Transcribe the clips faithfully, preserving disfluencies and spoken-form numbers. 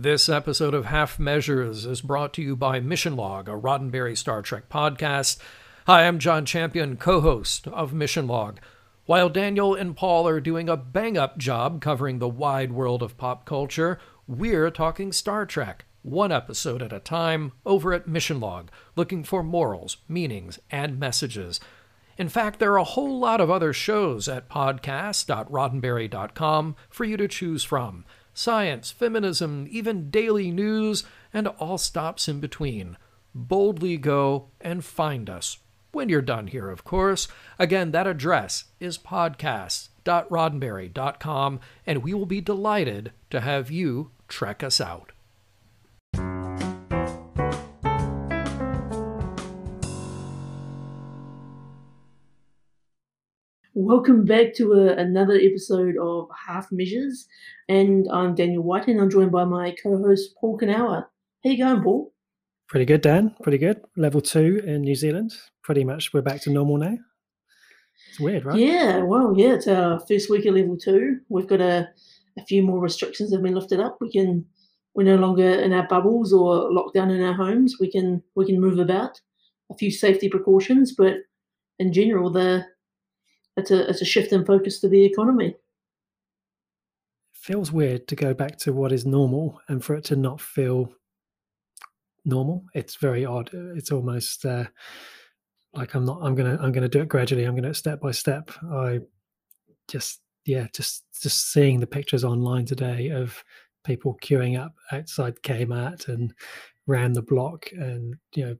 This episode of Half Measures is brought to you by Mission Log, a Roddenberry Star Trek podcast. Hi, I'm John Champion, co-host of Mission Log. While Daniel and Paul are doing a bang-up job covering the wide world of pop culture, we're talking Star Trek, one episode at a time, over at Mission Log, looking for morals, meanings, and messages. In fact, there are a whole lot of other shows at podcast dot roddenberry dot com for you to choose from. Science, feminism, even daily news, and all stops in between. Boldly go and find us. When you're done here, of course. Again, that address is podcast dot roddenberry dot com, and we will be delighted to have you trek us out. Welcome back to a, another episode of Half Measures, and I'm Daniel White, and I'm joined by my co-host Paul Kanawa. How you going, Paul? Pretty good, Dan. Pretty good. Level two in New Zealand. Pretty much we're back to normal now. It's weird, right? Yeah, well, yeah, it's our first week of level two. We've got a, a few more restrictions that have been lifted up. We can, we're no longer in our bubbles or locked down in our homes. We can, we can move about. A few safety precautions, but in general, the It's a, it's a shift in focus to the economy. It feels weird to go back to what is normal and for it to not feel normal. It's very odd. It's almost uh, like I'm not. I'm gonna. I'm gonna do it gradually. I'm gonna step by step. I just yeah. Just just seeing the pictures online today of people queuing up outside Kmart and round the block, and you know,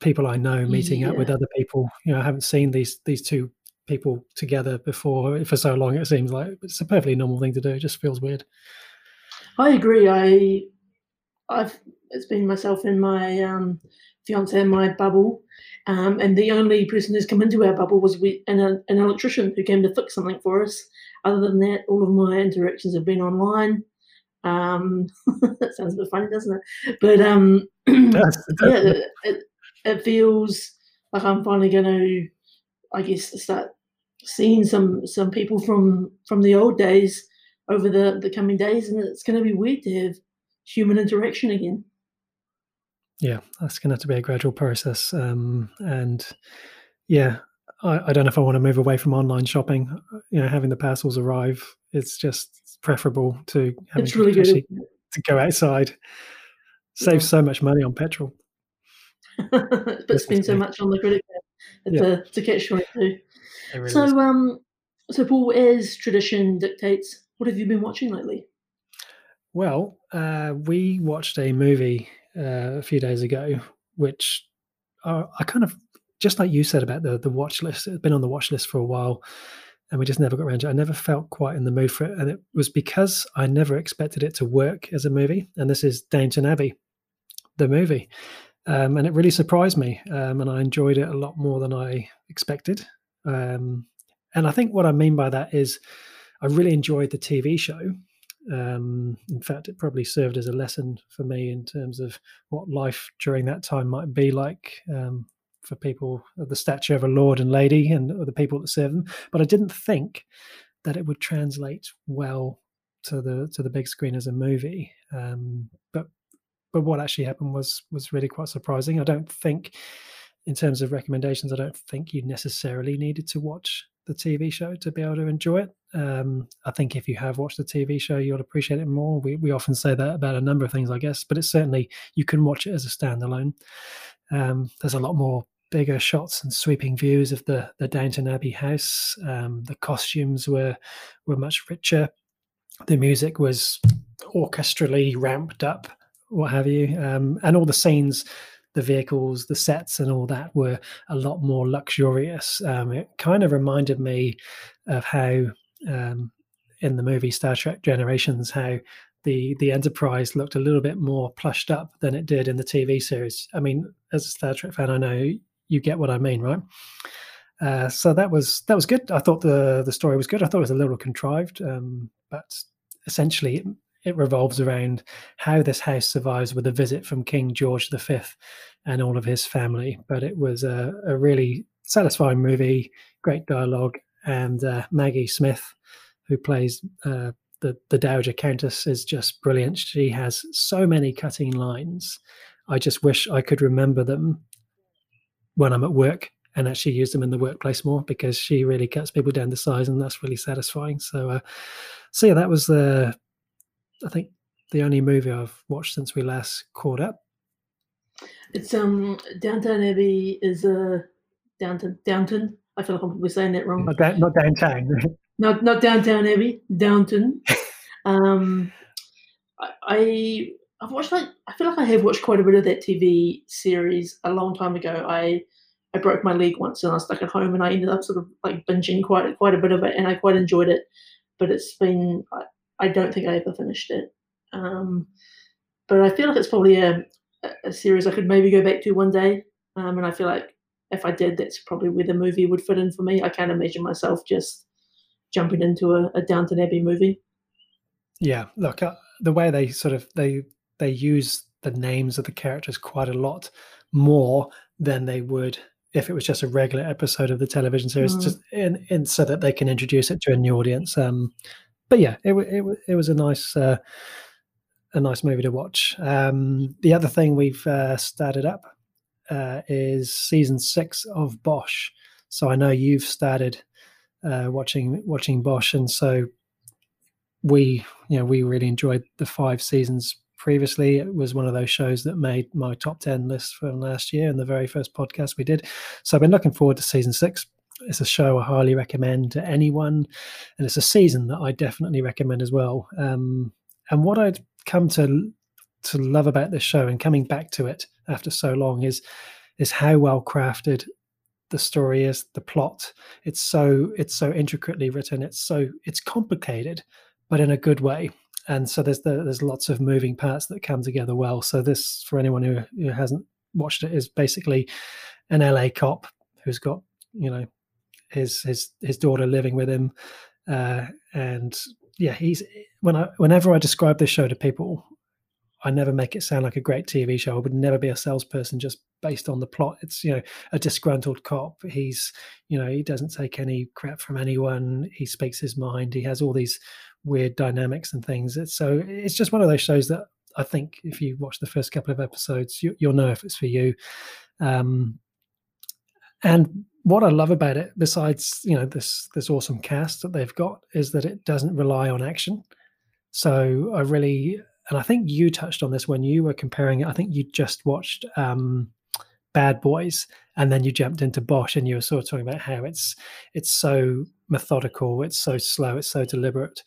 people I know meeting yeah. up with other people. You know, I haven't seen these these two. people together before for so long. It seems like it's a perfectly normal thing to do. It just feels weird. I agree. I, I've it's been myself and my um, fiance in my bubble, um, and the only person who's come into our bubble was we an, an electrician who came to fix something for us. Other than that, all of my interactions have been online. Um, that sounds a bit funny, doesn't it? But um, it does. It does. yeah, it, it, it feels like I'm finally going to, I guess, start seeing some some people from from the old days over the the coming days, and it's going to be weird to have human interaction again. Yeah, that's going to have to be a gradual process, um and yeah I, I don't know if I want to move away from online shopping. You know, having the parcels arrive, it's just preferable to having really to, actually, to go outside. Saves yeah. so much money on petrol, but that's spend so me. much on the credit card. It's yeah. a, it's a catch twenty-two. Really so, is. um, so Paul, as tradition dictates, what have you been watching lately? Well, uh, we watched a movie uh, a few days ago, which I, I kind of, just like you said about the the watch list, it's been on the watch list for a while, and we just never got around to it. I never felt quite in the mood for it, and it was because I never expected it to work as a movie. And this is Downton Abbey, the movie. Um, and it really surprised me, um, and I enjoyed it a lot more than I expected. Um, and I think what I mean by that is I really enjoyed the T V show. Um, in fact, it probably served as a lesson for me in terms of what life during that time might be like, um, for people of the stature of a lord and lady and the people that serve them. But I didn't think that it would translate well to the to the big screen as a movie. Um, but But what actually happened was was really quite surprising. I don't think, in terms of recommendations, I don't think you necessarily needed to watch the T V show to be able to enjoy it. Um, I think if you have watched the T V show, you'll appreciate it more. We we often say that about a number of things, I guess, but it's certainly, you can watch it as a standalone. Um, there's a lot more bigger shots and sweeping views of the the Downton Abbey house. Um, the costumes were were much richer. The music was orchestrally ramped up, what have you, um, and all the scenes, the vehicles, the sets and all that were a lot more luxurious. Um, it kind of reminded me of how, um, in the movie Star Trek Generations, how the the Enterprise looked a little bit more plushed up than it did in the T V series. I mean, as a Star Trek fan, I know you get what I mean, right? Uh, so that was that was good. I thought the, the story was good. I thought it was a little contrived, um, but essentially it, It revolves around how this house survives with a visit from King George the Fifth and all of his family. But it was a, a really satisfying movie, great dialogue, and uh, Maggie Smith, who plays uh, the the the Dowager Countess is just brilliant. She has so many cutting lines. I just wish I could remember them when I'm at work and actually use them in the workplace more, because she really cuts people down to size, and that's really satisfying. So, uh, so yeah, that was the, I think, the only movie I've watched since we last caught up. It's um Downton Abbey is a uh, Downton Downton. I feel like I'm probably saying that wrong. Not, da- not downtown. not not Downton Abbey. Downton. um, I, I I've watched like I feel like I have watched quite a bit of that T V series a long time ago. I. I broke my leg once and I was stuck at home, and I ended up sort of like binging quite quite a bit of it, and I quite enjoyed it. But it's been, I, I don't think I ever finished it. Um, but I feel like it's probably a, a series I could maybe go back to one day. Um, and I feel like if I did, that's probably where the movie would fit in for me. I can't imagine myself just jumping into a, a Downton Abbey movie. Yeah, look, uh, the way they sort of, they they use the names of the characters quite a lot more than they would if it was just a regular episode of the television series, mm. just in, in so that they can introduce it to a new audience. Um, but yeah, it it it was a nice uh, a nice movie to watch. Um, the other thing we've uh, started up uh, is season six of Bosch. So I know you've started uh, watching watching Bosch, and so we you know we really enjoyed the five seasons. Previously, it was one of those shows that made my top ten list from last year and the very first podcast we did. So I've been looking forward to season six. It's a show I highly recommend to anyone, and it's a season that I definitely recommend as well. Um, and what I'd come to to love about this show and coming back to it after so long is is how well crafted the story is, the plot. It's so it's so intricately written. It's so it's complicated, but in a good way. And so there's the, there's lots of moving parts that come together well. So this, for anyone who, who hasn't watched it, is basically an L A cop who's got, you know, his his his daughter living with him. Uh, and yeah, he's when I whenever I describe this show to people, I never make it sound like a great T V show. I would never be a salesperson just based on the plot. It's, you know, a disgruntled cop. He's, you know, he doesn't take any crap from anyone. He speaks his mind. He has all these weird dynamics and things. It's, so it's just one of those shows that I think if you watch the first couple of episodes, you, you'll know if it's for you. Um, and what I love about it, besides, you know, this this awesome cast that they've got, is that it doesn't rely on action. So I really... And I think you touched on this when you were comparing it. I think you just watched um, Bad Boys, and then you jumped into Bosch, and you were sort of talking about how it's it's so methodical, it's so slow, it's so deliberate,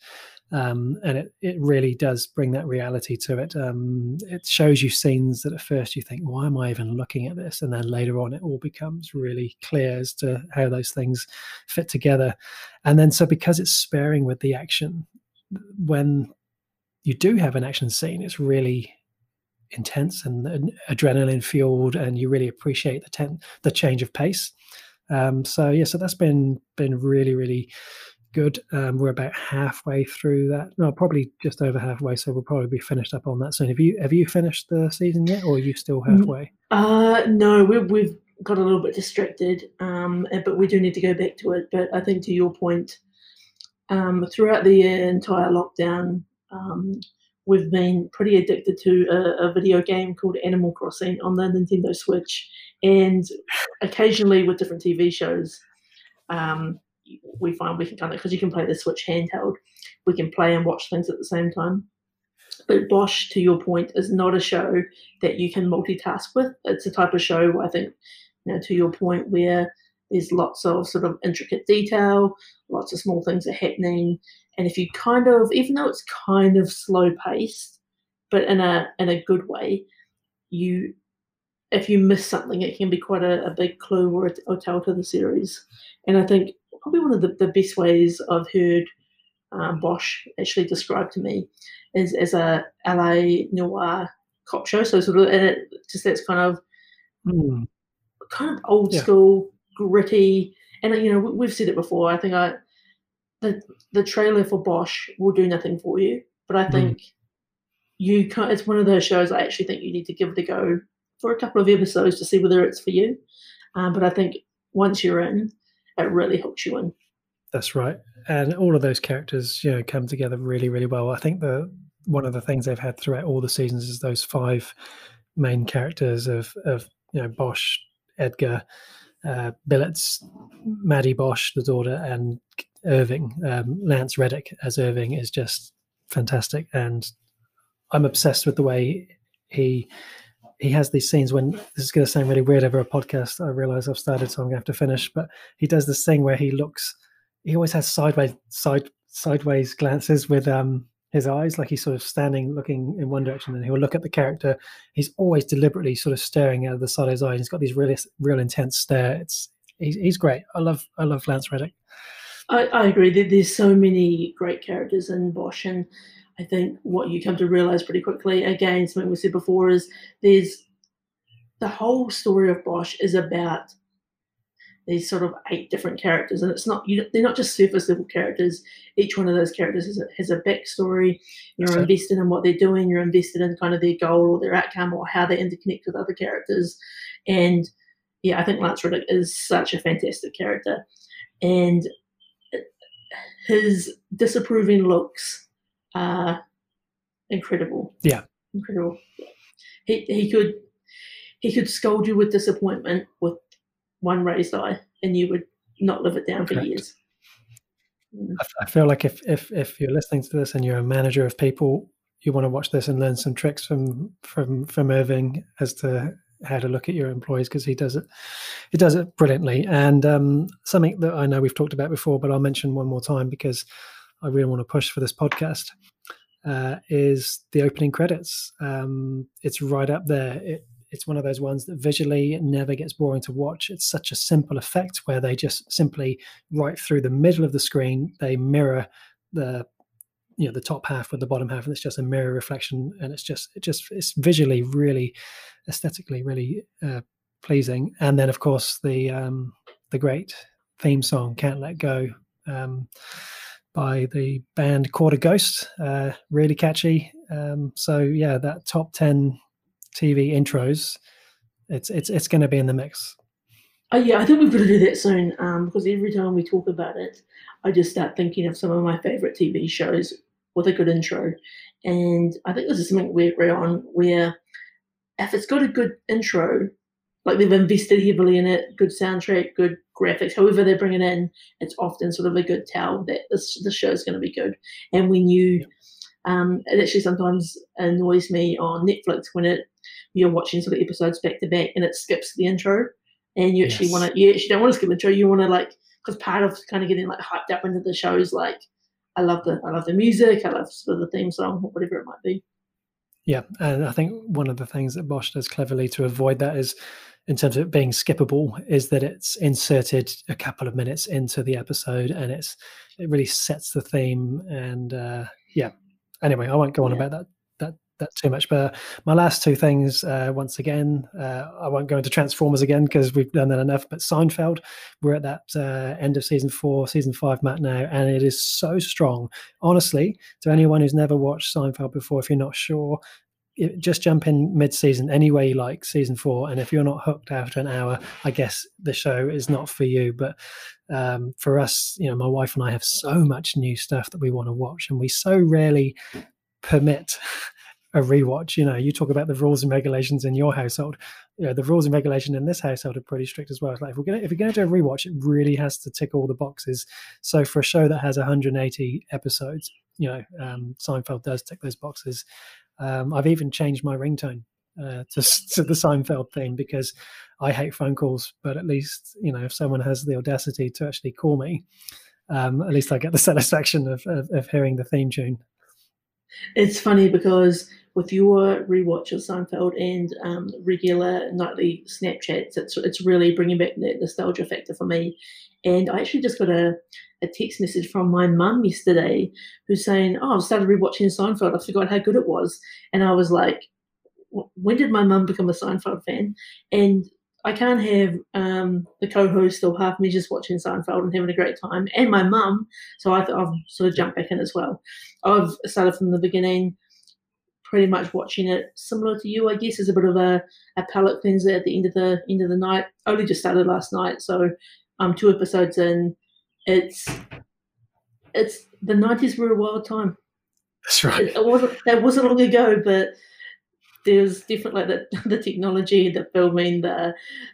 um, and it it really does bring that reality to it. Um, it shows you scenes that at first you think, why am I even looking at this? And then later on, it all becomes really clear as to how those things fit together. And then so because it's sparing with the action, when you do have an action scene, it's really intense and, and adrenaline fueled, and you really appreciate the ten, the change of pace. Um, so yeah, so that's been been really, really good. Um, we're about halfway through that. No, probably just over halfway. So we'll probably be finished up on that soon. Have you have you finished the season yet, or are you still halfway? Uh, no, we've we've got a little bit distracted, um, but we do need to go back to it. But I think to your point, um, throughout the entire lockdown, Um, we've been pretty addicted to a, a video game called Animal Crossing on the Nintendo Switch, and occasionally with different T V shows, um, we find we can kind of, because you can play the Switch handheld, we can play and watch things at the same time. But Bosch, to your point, is not a show that you can multitask with. It's a type of show, I think, you know, to your point, where there's lots of sort of intricate detail, lots of small things are happening. And if you kind of, even though it's kind of slow paced, but in a in a good way, you if you miss something, it can be quite a, a big clue or a, or tell to the series. And I think probably one of the, the best ways I've heard uh, Bosch actually described to me is as a L A noir cop show. So sort of, and it just that's kind of mm. kind of old yeah. school, gritty. And you know, we've said it before. I think I. The the trailer for Bosch will do nothing for you, but I think mm. you can't. It's one of those shows I actually think you need to give it a go for a couple of episodes to see whether it's for you. Um, but I think once you're in, it really hooks you in. That's right. And all of those characters, you know, come together really, really well. I think the one of the things they've had throughout all the seasons is those five main characters of, of you know, Bosch, Edgar, uh, Billets, Maddie Bosch, the daughter, and Irving. Um, Lance Reddick as Irving is just fantastic. And I'm obsessed with the way he... he has these scenes when, this is going to sound really weird over a podcast, I realize I've started, so I'm going to have to finish, but he does this thing where he looks, he always has sideways side sideways glances with um his eyes, like he's sort of standing looking in one direction and he'll look at the character. He's always deliberately sort of staring out of the side of his eyes. He's got these really real intense stare. It's he's, he's great. I love I love Lance Reddick. I, I agree that there's so many great characters in Bosch, and I think what you come to realise pretty quickly, again, something we said before, is there's the whole story of Bosch is about these sort of eight different characters, and it's not you, they're not just surface level characters. Each one of those characters has a, has a backstory. You're That's invested right. in what they're doing. You're invested in kind of their goal or their outcome or how they interconnect with other characters. And yeah, I think Lance Reddick is such a fantastic character, and his disapproving looks. Uh, incredible. Yeah. Incredible. He he could he could scold you with disappointment with one raised eye, and you would not live it down Correct. for years. I, I feel like if, if if you're listening to this and you're a manager of people, you want to watch this and learn some tricks from from from Irving as to how to look at your employees, because he does it he does it brilliantly. And um, something that I know we've talked about before, but I'll mention one more time because I really want to push for this podcast, uh, is the opening credits. Um, it's right up there. It, it's one of those ones that visually never gets boring to watch. It's such a simple effect where they just simply, right through the middle of the screen, they mirror the, you know, the top half with the bottom half, and it's just a mirror reflection. And it's just, it just, it's visually really, aesthetically really uh, pleasing. And then of course the um, the great theme song "Can't Let Go." Um, by the band Quarter Ghost, uh, really catchy. Um, so yeah, that top ten T V intros, it's it's it's going to be in the mix. Oh yeah, I think we've got to do that soon, um, because every time we talk about it, I just start thinking of some of my favourite T V shows with a good intro, and I think this is something we agree on. Where if it's got a good intro, like they've invested heavily in it, good soundtrack, good graphics, however they bring it in, it's often sort of a good tell that this, this show is going to be good. And when you, um, it actually sometimes annoys me on Netflix when it you're watching sort of episodes back to back and it skips the intro, and you actually yes. want to, you actually don't want to skip the intro. You want to like, because part of kind of getting like hyped up into the show is like, I love the, I love the music, I love sort of the theme song or whatever it might be. Yeah, and I think one of the things that Bosch does cleverly to avoid that is, in terms of it being skippable, is that it's inserted a couple of minutes into the episode, and it's it really sets the theme. And uh, yeah, anyway, I won't go on yeah. about that that that too much. But my last two things, uh, once again, uh, I won't go into Transformers again because we've done that enough. But Seinfeld, we're at that uh, end of season four, season five, Matt, now, and it is so strong. Honestly, to anyone who's never watched Seinfeld before, if you're not sure, It, just jump in mid-season any way you like, season four, and if you're not hooked after an hour, I guess the show is not for you. But um, for us, you know, my wife and I have so much new stuff that we want to watch, and we so rarely permit a rewatch. You know, you talk about the rules and regulations in your household. You know, the rules and regulation in this household are pretty strict as well. It's like if we're gonna if we're gonna do a rewatch, it really has to tick all the boxes. So for a show that has one hundred eighty episodes, you know, um, Seinfeld does tick those boxes. Um, I've even changed my ringtone uh, to, to the Seinfeld theme because I hate phone calls. But at least, you know, if someone has the audacity to actually call me, um, at least I get the satisfaction of, of, of hearing the theme tune. It's funny because with your rewatch of Seinfeld and um, regular nightly Snapchats, it's it's really bringing back that nostalgia factor for me. And I actually just got a, a text message from my mum yesterday who's saying, oh, I've started rewatching Seinfeld. I forgot how good it was. And I was like, when did my mum become a Seinfeld fan? And I can't have um, the co-host still half me just watching Seinfeld and having a great time, and my mum. So I th- I've sort of jumped back in as well. I've started from the beginning, pretty much watching it similar to you, I guess, as a bit of a, a palate cleanser at the end of the end of the night. I only just started last night, so I'm um, two episodes in. It's it's the nineties were a wild time. That's right. It, it wasn't that wasn't long ago, but there's definitely like the, the technology, the filming, the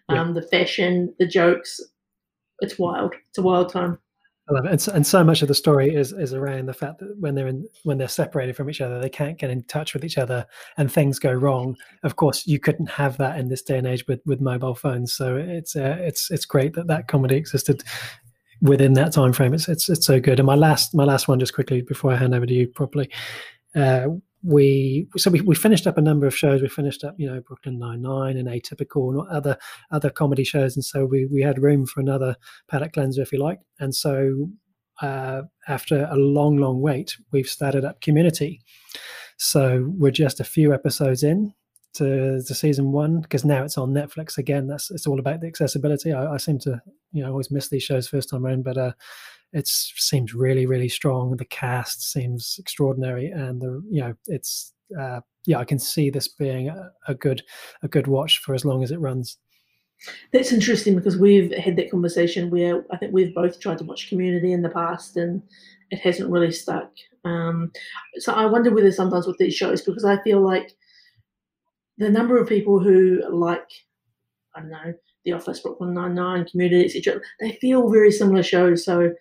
um, yeah. the fashion, the jokes. It's wild. It's a wild time. I love it. And so, and so much of the story is, is around the fact that when they're in, when they're separated from each other, they can't get in touch with each other and things go wrong. Of course, you couldn't have that in this day and age with, with mobile phones. So it's uh, it's it's great that that comedy existed within that time frame. It's it's it's so good. And my last my last one, just quickly before I hand over to you properly, uh, we so we, we finished up a number of shows. We finished up, you know, Brooklyn Nine-Nine and Atypical and other other comedy shows, and so we we had room for another palate cleanser, if you like. And so uh, after a long, long wait, we've started up Community. So we're just a few episodes in to, to season one, because now it's on Netflix again. That's it's all about the accessibility. I, I seem to, you know, always miss these shows first time around, but. Uh, It seems really, really strong. The cast seems extraordinary, and the you know it's uh, yeah. I can see this being a, a good, a good watch for as long as it runs. That's interesting, because we've had that conversation where I think we've both tried to watch Community in the past, and it hasn't really stuck. Um, so I wonder whether sometimes with these shows, because I feel like the number of people who like, I don't know, The Office, Brooklyn Nine-Nine, Community, et cetera, they feel very similar shows. So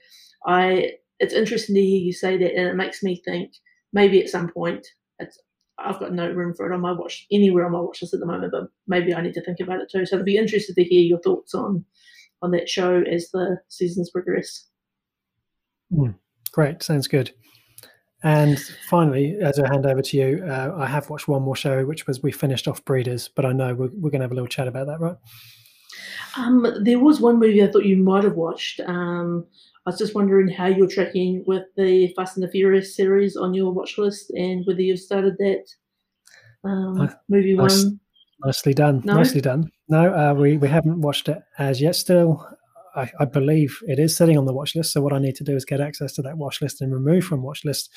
I, it's interesting to hear you say that, and it makes me think maybe at some point, it's, I've got no room for it on my watch, anywhere on my watch list at the moment, but maybe I need to think about it too. So I'd be interested to hear your thoughts on, on that show as the seasons progress. Mm, great, sounds good. And finally, as I hand over to you, uh, I have watched one more show, which was we finished off Breeders, but I know we're, we're going to have a little chat about that, right? Um, there was one movie I thought you might have watched. Um, I was just wondering how you're tracking with the Fast and the Furious series on your watch list, and whether you've started that um, nice, movie one. Nicely done. No? Nicely done. No, uh, we, we haven't watched it as yet still. I, I believe it is sitting on the watch list. So what I need to do is get access to that watch list and remove from watch list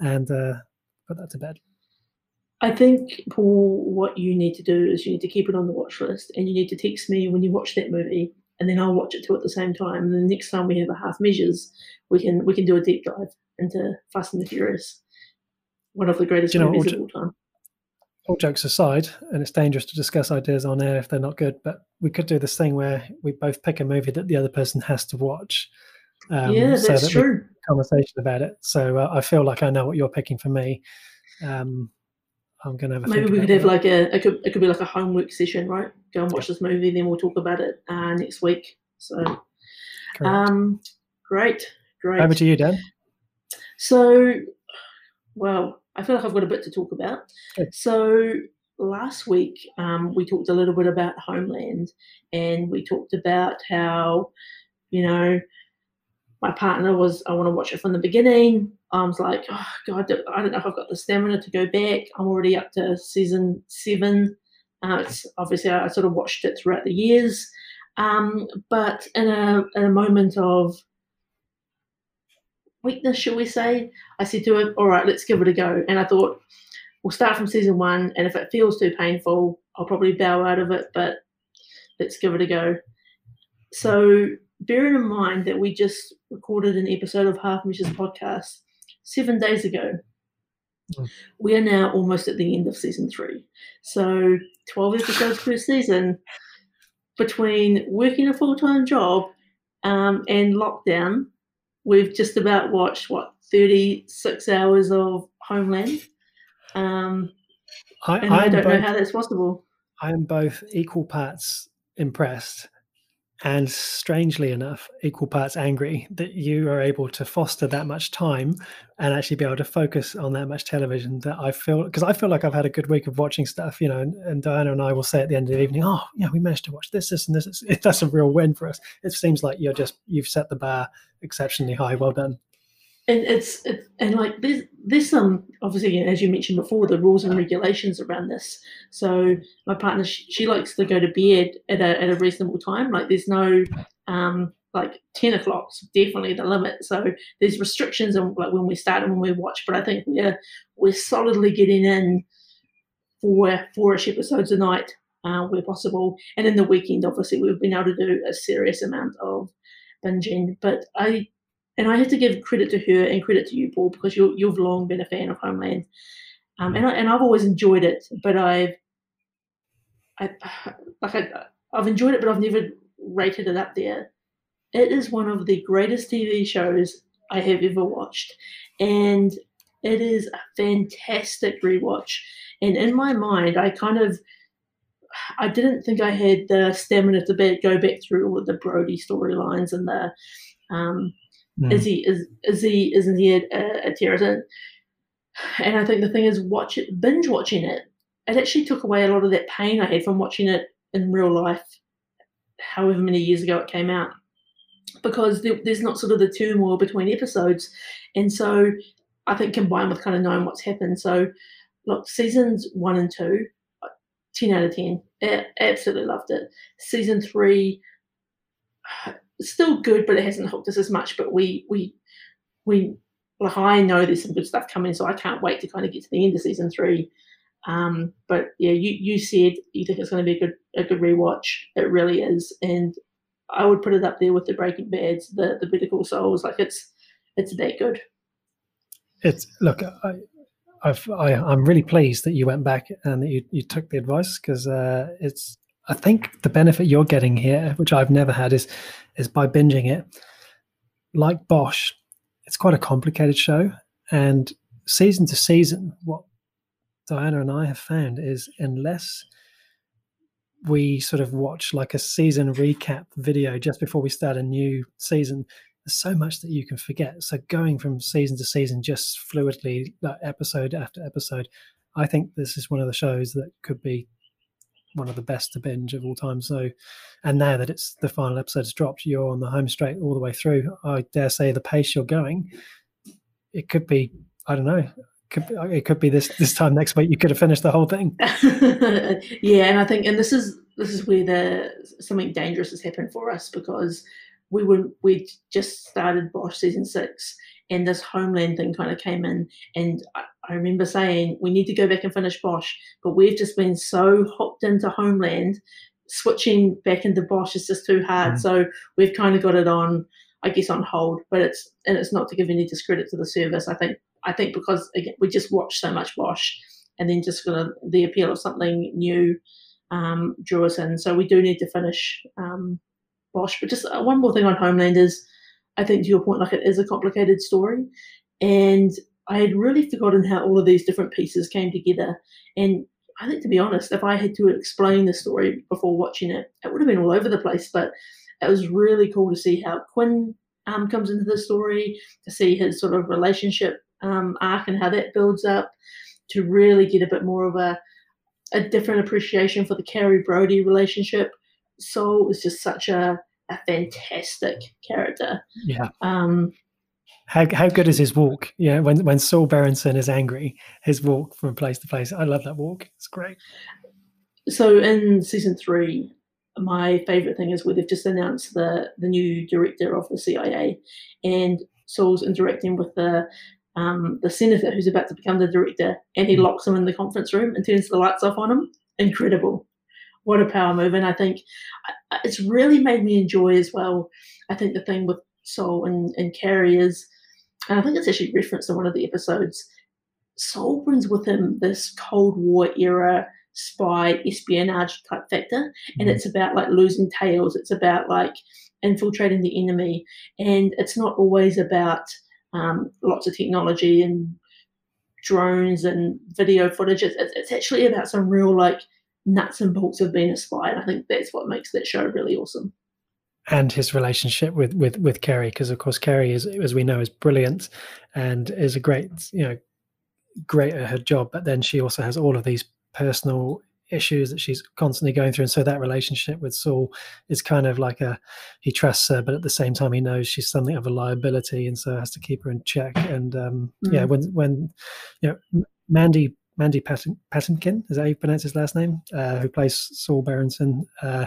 and uh, put that to bed. I think, Paul, what you need to do is you need to keep it on the watch list, and you need to text me when you watch that movie, and then I'll watch it too at the same time. And the next time we have a half measures, we can we can do a deep dive into Fast and the Furious, one of the greatest you know, movies all jo- of all time. All jokes aside, and it's dangerous to discuss ideas on air if they're not good, but we could do this thing where we both pick a movie that the other person has to watch. Um, yeah, that's so that true. Conversation about it. So uh, I feel like I know what you're picking for me. Um, I'm gonna have a maybe we could have that. like a it could, it could be like a homework session, right? Go and watch yeah. this movie, then we'll talk about it uh, next week. So, Correct. um, great, great. Over to you, Dan. So, well, I feel like I've got a bit to talk about. Okay. So last week um, we talked a little bit about Homeland, and we talked about how, you know, my partner was, I want to watch it from the beginning. I was like, oh, God, I don't know if I've got the stamina to go back. I'm already up to season seven. Uh, it's obviously, I, I sort of watched it throughout the years. Um, but in a, in a moment of weakness, shall we say, I said to her, all right, let's give it a go. And I thought, we'll start from season one, and if it feels too painful, I'll probably bow out of it, but let's give it a go. So bearing in mind that we just recorded an episode of Half Measures Podcast seven days ago, mm. we are now almost at the end of season three. So twelve episodes per season. Between working a full-time job um, and lockdown, we've just about watched, what, thirty-six hours of Homeland? Um, I, and I, I don't both, know how that's possible. I am both equal parts impressed and, strangely enough, equal parts angry that you are able to foster that much time and actually be able to focus on that much television. That I feel, because I feel like I've had a good week of watching stuff, you know, and, and Diana and I will say at the end of the evening, oh, yeah, we managed to watch this, this, and this. It's, it, that's a real win for us. It seems like you're just, you've set the bar exceptionally high. Well done. And it's, it's and like there's there's some, obviously, as you mentioned before, the rules and regulations around this. So my partner, she, she likes to go to bed at a at a reasonable time. Like there's no um like ten o'clock's definitely the limit. So there's restrictions on like when we start and when we watch. But I think we're we're solidly getting in for four-ish episodes a night uh, where possible. And in the weekend, obviously, we've been able to do a serious amount of binging. But I. And I have to give credit to her and credit to you, Paul, because you're, you've long been a fan of Homeland. Um, and, I, and I've always enjoyed it, but I've I, like I, I've enjoyed it, but I've never rated it up there. It is one of the greatest T V shows I have ever watched, and it is a fantastic rewatch. And in my mind, I kind of I didn't think I had the stamina to go back through all the Brody storylines and the um, mm. is he is is he isn't he a, a terrorist? And I think the thing is, watch it, binge watching it, it actually took away a lot of that pain I had from watching it in real life, however many years ago it came out, because there, there's not sort of the turmoil between episodes. And so I think combined with kind of knowing what's happened. So look, seasons one and two, ten out of ten, I absolutely loved it. Season three, still good, but it hasn't hooked us as much, but we, we, we, like, I know there's some good stuff coming, so I can't wait to kind of get to the end of season three. Um, but yeah, you, you said you think it's going to be a good a good rewatch. It really is, and I would put it up there with the Breaking Bads, the the Better Call Sauls. Like it's it's that good. It's look, I, I've, I I'm really pleased that you went back and that you, you took the advice, because uh, it's I think the benefit you're getting here, which I've never had, is is by binging it. Like Bosch, it's quite a complicated show, and season to season, what Diana and I have found is, unless we sort of watch like a season recap video just before we start a new season, there's so much that you can forget. So going from season to season just fluidly, like episode after episode, I think this is one of the shows that could be one of the best to binge of all time. So, and now that it's the final episode has dropped, you're on the home straight all the way through. I dare say the pace you're going, it could be, I don't know, it could be, it could be this this time next week you could have finished the whole thing. Yeah, and I think, and this is this is where the something dangerous has happened for us, because we were we just started Bosch season six, and this Homeland thing kind of came in, and I, I remember saying, we need to go back and finish Bosch, but we've just been so hopped into Homeland, switching back into Bosch is just too hard. Mm. So we've kind of got it on, I guess, on hold, but it's, and it's not to give any discredit to the service. I think, I think because again, we just watched so much Bosch, and then just got a, the appeal of something new um, drew us in. So we do need to finish um, Bosch. But just one more thing on Homeland is, I think to your point, like, it is a complicated story, and I had really forgotten how all of these different pieces came together. And I think, to be honest, if I had to explain the story before watching it, it would have been all over the place. But it was really cool to see how Quinn um, comes into the story, to see his sort of relationship um, arc and how that builds up, to really get a bit more of a, a different appreciation for the Carrie Brody relationship. Saul is just such a, a fantastic character. Yeah. Um, How how good is his walk? Yeah, when when Saul Berenson is angry, his walk from place to place. I love that walk. It's great. So in season three, my favourite thing is where they've just announced the the new director of the C I A, and Saul's interacting with the um, the senator who's about to become the director, and he mm. locks him in the conference room and turns the lights off on him. Incredible. What a power move. And I think it's really made me enjoy as well. I think the thing with Saul and, and Carrie is, and I think it's actually referenced in one of the episodes, Saul brings with him this Cold War era spy espionage type factor, and it's about like losing tails. It's about like infiltrating the enemy, and it's not always about um, lots of technology and drones and video footage. It's, it's actually about some real like nuts and bolts of being a spy, and I think that's what makes that show really awesome. And his relationship with with with Carrie, because of course Carrie is, as we know, is brilliant and is a great, you know, great at her job. But then she also has all of these personal issues that she's constantly going through. And so that relationship with Saul is kind of like a, he trusts her, but at the same time he knows she's something of a liability, and so has to keep her in check. And um, mm. yeah, when when you know Mandy Mandy Patin, Patinkin, is that how you pronounce his last name? Uh, who plays Saul Berenson? Uh,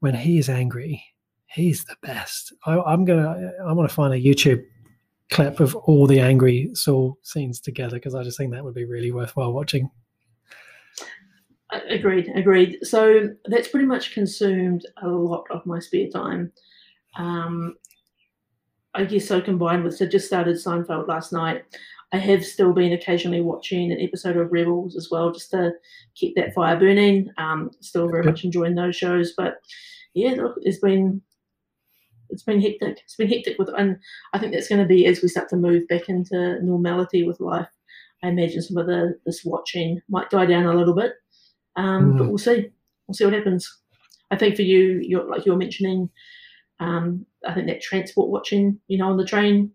when he is angry, he's the best. I, I'm gonna. I want to find a YouTube clip of all the angry Saul scenes together, because I just think that would be really worthwhile watching. Agreed, agreed. So that's pretty much consumed a lot of my spare time. Um, I guess so combined with, I just started Seinfeld last night. I have still been occasionally watching an episode of Rebels as well, just to keep that fire burning. Um, still very much enjoying those shows, but yeah, look, it's been it's been hectic. It's been hectic with, and I think that's going to be as we start to move back into normality with life. I imagine some of the this watching might die down a little bit, um, mm. but we'll see. We'll see what happens. I think for you, you're like you were mentioning. Um, I think that transport watching, you know, on the train.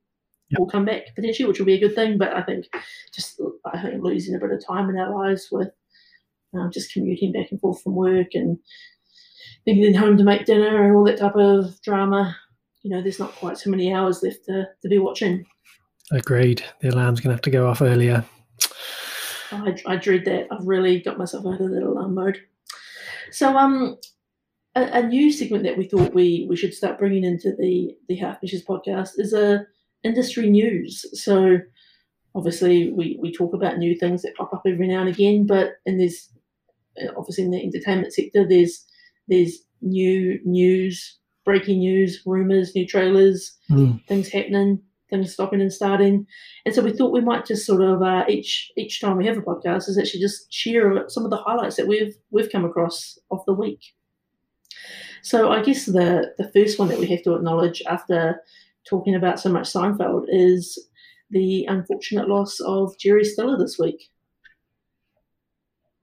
We'll come back potentially, which will be a good thing. But I think just I think losing a bit of time in our lives with um, just commuting back and forth from work and then getting home to make dinner and all that type of drama. You know, there's not quite so many hours left to, to be watching. Agreed. The alarm's going to have to go off earlier. I, I dread that. I've really got myself out of that alarm mode. So um, a, a new segment that we thought we, we should start bringing into the, the Half Measures podcast is a industry news. So obviously we, we talk about new things that pop up every now and again, but and there's obviously in the entertainment sector there's there's new news, breaking news, rumours, new trailers, mm. things happening, things stopping and starting. And so we thought we might just sort of uh, each each time we have a podcast is actually just share some of the highlights that we've we've come across of the week. So I guess the the first one that we have to acknowledge after talking about so much Seinfeld is the unfortunate loss of Jerry Stiller this week.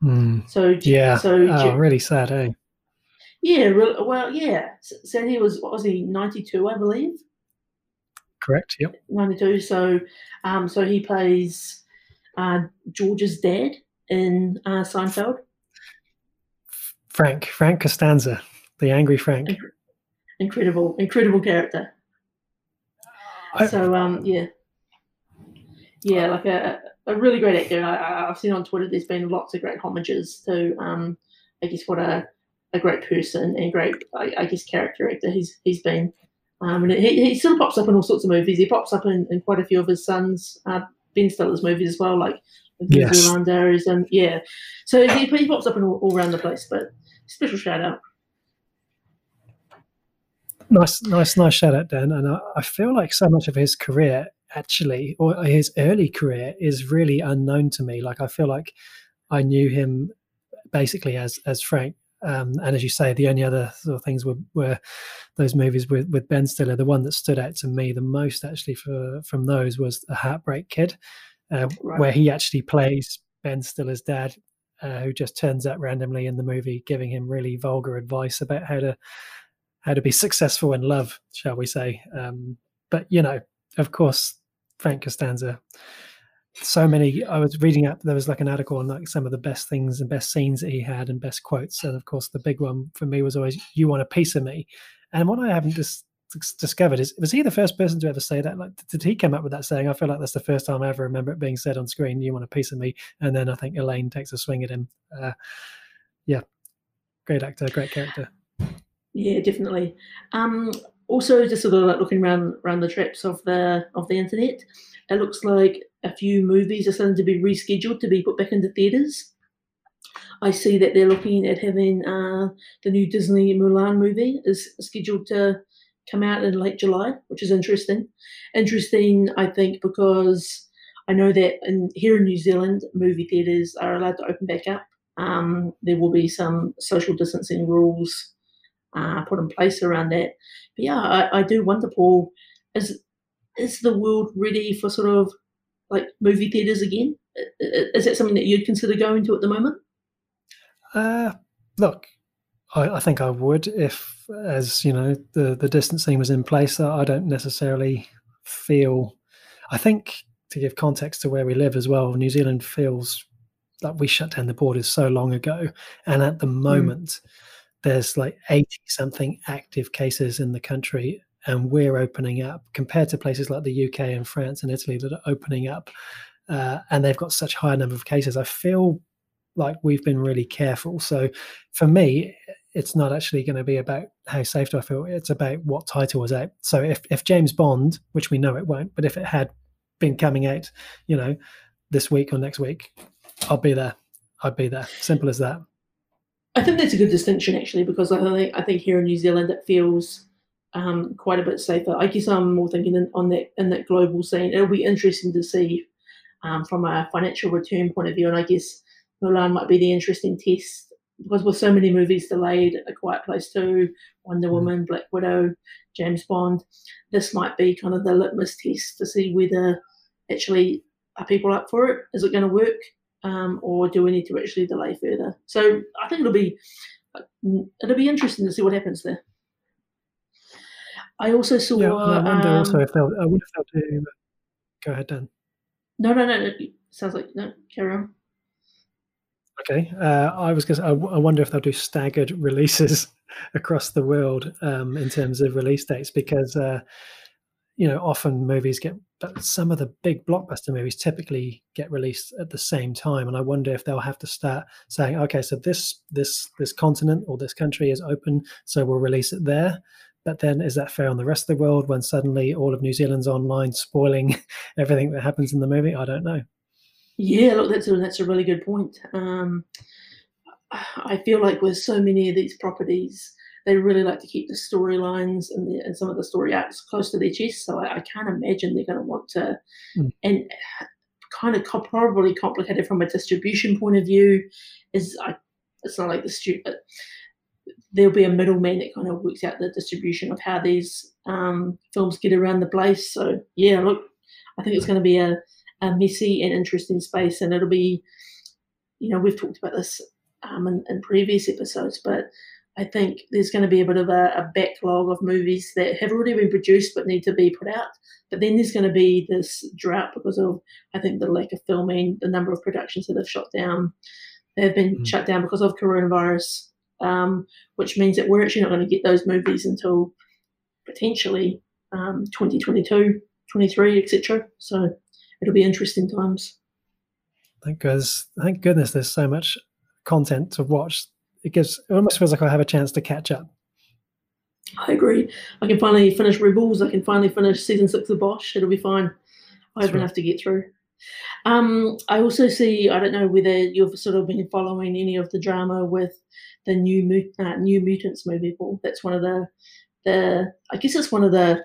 Mm. So yeah, so oh, Jer- really sad, eh? Yeah, re- well, yeah. So he was what was he ninety-two, I believe. Correct. Yep. ninety-two. So, um, so he plays uh, George's dad in uh, Seinfeld. Frank, Frank Costanza, the angry Frank. Inc- incredible, incredible character. So um yeah yeah like a, a really great actor. I, I've seen on Twitter there's been lots of great homages to um I guess what a, a great person and great I, I guess character actor he's he's been um and he, he still pops up in all sorts of movies. He pops up in, in quite a few of his sons uh, Ben Stiller's movies as well, like yes. Mulan, and yeah so he, he pops up in all, all around the place, but special shout out. Nice, nice, nice shout out, Dan. And I, I feel like so much of his career, actually, or his early career, is really unknown to me. Like I feel like I knew him basically as as Frank. Um, and as you say, the only other sort of things were, were those movies with, with Ben Stiller. The one that stood out to me the most, actually, for from those was The Heartbreak Kid, uh, right. where he actually plays Ben Stiller's dad, uh, who just turns up randomly in the movie, giving him really vulgar advice about how to. How to be successful in love, shall we say? Um, but you know, of course, Frank Costanza. So many. I was reading up. There was like an article on like some of the best things and best scenes that he had and best quotes. And of course, the big one for me was always "You want a piece of me." And what I haven't just dis- discovered is, was he the first person to ever say that? Like, did he come up with that saying? I feel like that's the first time I ever remember it being said on screen. "You want a piece of me?" And then I think Elaine takes a swing at him. Uh, yeah, great actor, great character. Yeah, definitely. Um, also, just sort of like looking around around the traps of the of the internet, it looks like a few movies are starting to be rescheduled to be put back into theatres. I see that they're looking at having uh, the new Disney Mulan movie is scheduled to come out in late July, which is interesting. Interesting, I think, because I know that in, here in New Zealand, movie theatres are allowed to open back up. Um, there will be some social distancing rules Uh, put in place around that, but yeah, I, I do wonder, Paul, is is the world ready for sort of like movie theatres again? Is that something that you'd consider going to at the moment? Uh, look, I, I think I would if, as you know, the the distancing was in place. I don't necessarily feel. I think to give context to where we live as well, New Zealand feels like we shut down the borders so long ago, and at the moment. Mm. There's like eighty something active cases in the country, and we're opening up compared to places like the U K and France and Italy that are opening up, uh, and they've got such high number of cases. I feel like we've been really careful. So for me, it's not actually going to be about how safe do I feel. It's about what title was out. So if, if James Bond, which we know it won't, but if it had been coming out, you know, this week or next week, I'll be there. I'd be there. Simple as that. I think that's a good distinction, actually, because I think I think here in New Zealand it feels um, quite a bit safer. I guess I'm more thinking in, on that in that global scene. It'll be interesting to see um, from a financial return point of view, and I guess Mulan might be the interesting test. Because with so many movies delayed, A Quiet Place two, Wonder Woman, Black Widow, James Bond, this might be kind of the litmus test to see whether actually are people up for it? Is it going to work? Um, or do we need to actually delay further? So I think it'll be it'll be interesting to see what happens there. I also saw... Yeah, I wonder um, also if they'll... I wonder if they'll do... Go ahead, Dan. No, no, no. no. Sounds like... No, carry on. Okay, uh, I was going to say, I, w- I wonder if they'll do staggered releases across the world um, in terms of release dates, because, uh, you know, often movies get, but some of the big blockbuster movies typically get released at the same time. And I wonder if they'll have to start saying, okay, so this this this continent or this country is open, so we'll release it there. But then is that fair on the rest of the world when suddenly all of New Zealand's online spoiling everything that happens in the movie? I don't know. Yeah, look, that's a, that's a really good point. Um, I feel like with so many of these properties, they really like to keep the storylines and, the, and some of the story arcs close to their chest. So I, I can't imagine they're going to want to, mm. and kind of co- probably complicated from a distribution point of view. Is I, it's not like the stupid. There'll be a middleman that kind of works out the distribution of how these um, films get around the place. So yeah, look, I think it's going to be a a messy and interesting space, and it'll be, you know, we've talked about this um, in, in previous episodes, but I think there's going to be a bit of a, a backlog of movies that have already been produced but need to be put out. But then there's going to be this drought because of, I think, the lack of filming, the number of productions that have shut down. They've been mm. shut down because of coronavirus, um, which means that we're actually not going to get those movies until potentially um, twenty twenty-two, twenty-three, et cetera. So it'll be interesting times. Thank goodness, thank goodness there's so much content to watch. It gives it almost feels like I have a chance to catch up. I agree. I can finally finish Rebels. I can finally finish season six of Bosch. It'll be fine. I have enough to get through. Um, I also see, I don't know whether you've sort of been following any of the drama with the New uh, New Mutants movie, Paul. That's one of the, the I guess it's one of the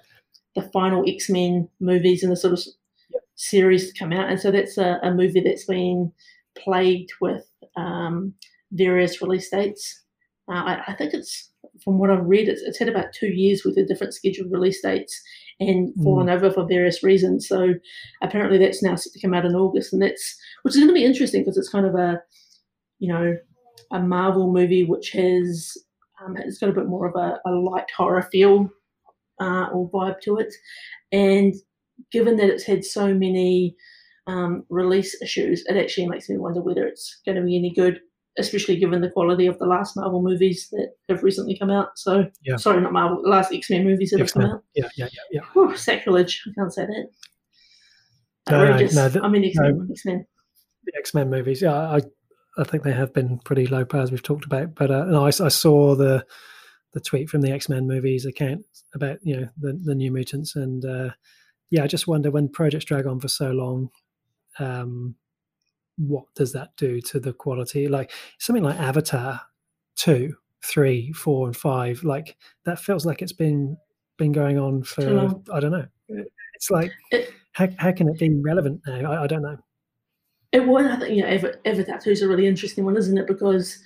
the final X-Men movies in the sort of series to come out, and so that's a, a movie that's been plagued with um, various release dates. Uh, I, I think it's, from what I've read, it's, it's had about two years with the different scheduled release dates and fallen mm. over for various reasons. So apparently that's now set to come out in August, and that's which is going to be interesting because it's kind of a, you know, a Marvel movie which has um, it's got a bit more of a, a light horror feel uh, or vibe to it, and given that it's had so many um, release issues, it actually makes me wonder whether it's going to be any good, especially given the quality of the last Marvel movies that have recently come out. So, yeah. sorry, not Marvel, the last X-Men movies that X-Men. have come out. Yeah, yeah, yeah. yeah. Whew, sacrilege. I can't say that. Outrageous. No, no, no, the, I mean, X-Men, no, X-Men. The X-Men movies, yeah, I I think they have been pretty low power, as we've talked about. But uh, no, I, I saw the the tweet from the X-Men movies account about, you know, the, the New Mutants and... Uh, Yeah, I just wonder when projects drag on for so long, um, what does that do to the quality? Like something like Avatar two, three, four, and five, like that feels like it's been been going on for um, I don't know. It's like it, how how can it be relevant now? I, I don't know. It was, I think, you know, Avatar two is a really interesting one, isn't it? Because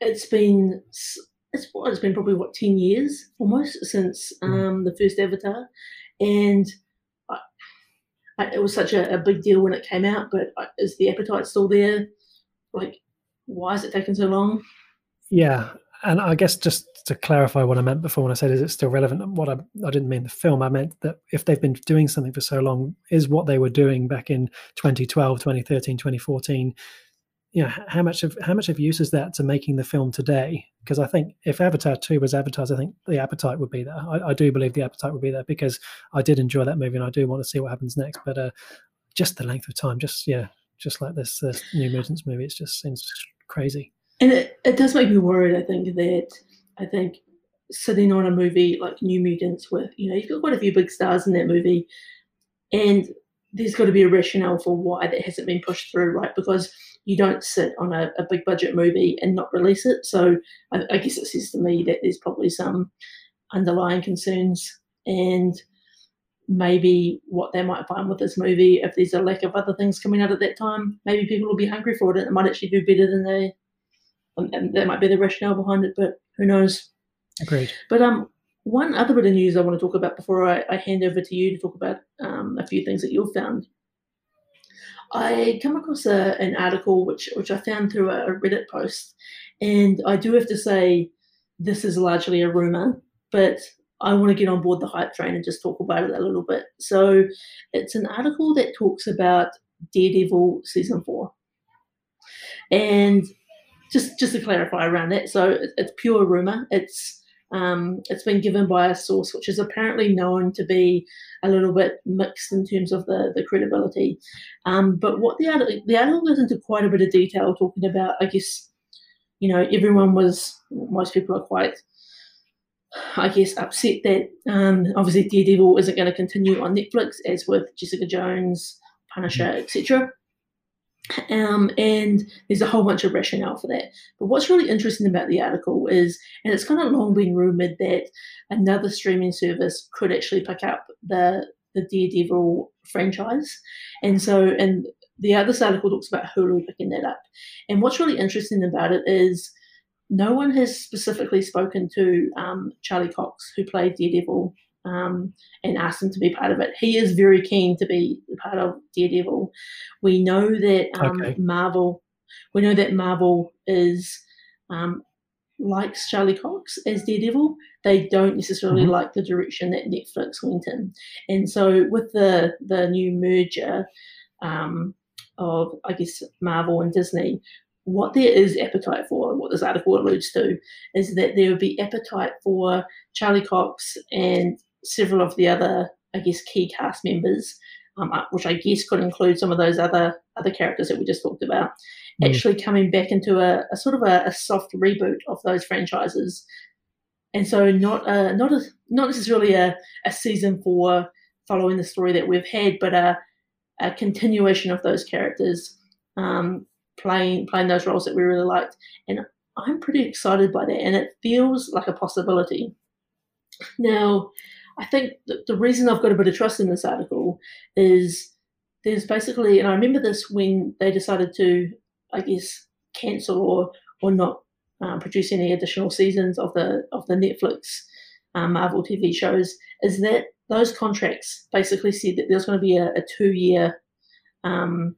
it's been. It's, it's been probably, what, ten years almost since um, the first Avatar, and I, I, it was such a, a big deal when it came out, but I, is the appetite still there? Like, why is it taking so long? Yeah, and I guess just to clarify what I meant before when I said is it still relevant, what I, I didn't mean the film, I meant that if they've been doing something for so long, is what they were doing back in twenty twelve, twenty thirteen, twenty fourteen, you know, how much of how much of use is that to making the film today? Because I think if Avatar two was advertised, I think the appetite would be there. I, I do believe the appetite would be there because I did enjoy that movie and I do want to see what happens next. But uh, just the length of time, just yeah, just like this, this New Mutants movie, it just seems crazy. And it, it does make me worried. I think that I think sitting on a movie like New Mutants, with you know, you've got quite a few big stars in that movie, and there's got to be a rationale for why that hasn't been pushed through, right? Because you don't sit on a, a big budget movie and not release it. So I, I guess it says to me that there's probably some underlying concerns and maybe what they might find with this movie. If there's a lack of other things coming out at that time, maybe people will be hungry for it and it might actually do better than they, and that might be the rationale behind it, but who knows. Agreed. But um, one other bit of news I want to talk about before I, I hand over to you to talk about um, a few things that you've found. I come across a, an article which, which I found through a Reddit post, and I do have to say this is largely a rumour, but I want to get on board the hype train and just talk about it a little bit. So it's an article that talks about Daredevil Season four. And just just to clarify around that, so it, it's pure rumour. It's um, it's been given by a source which is apparently known to be a little bit mixed in terms of the, the credibility. Um, but what the article, the article goes into quite a bit of detail talking about, I guess, you know, everyone was, most people are quite, I guess, upset that um, obviously Daredevil isn't going to continue on Netflix, as with Jessica Jones, Punisher, et cetera. Um, and there's a whole bunch of rationale for that. But what's really interesting about the article is, and it's kind of long been rumoured that another streaming service could actually pick up the the Daredevil franchise, and so and the other article talks about Hulu picking that up. And what's really interesting about it is, no one has specifically spoken to um, Charlie Cox, who played Daredevil, um, and asked him to be part of it. He is very keen to be part of Daredevil. We know that um, okay. Marvel, we know that Marvel is um, likes Charlie Cox as Daredevil. They don't necessarily mm-hmm. like the direction that Netflix went in, and so with the the new merger um, of, I guess, Marvel and Disney. What there is appetite for, what this article alludes to, is that there would be appetite for Charlie Cox and several of the other, I guess, key cast members, um, which I guess could include some of those other other characters that we just talked about, mm. actually coming back into a, a sort of a, a soft reboot of those franchises, and so not a, not a, not necessarily a, a season four following the story that we've had, but a, a continuation of those characters. Um, Playing playing those roles that we really liked, and I'm pretty excited by that, and it feels like a possibility. Now, I think the, the reason I've got a bit of trust in this article is there's basically, and I remember this when they decided to, I guess, cancel or or not uh, produce any additional seasons of the of the Netflix uh, Marvel T V shows, is that those contracts basically said that there's going to be a, a two year. Um,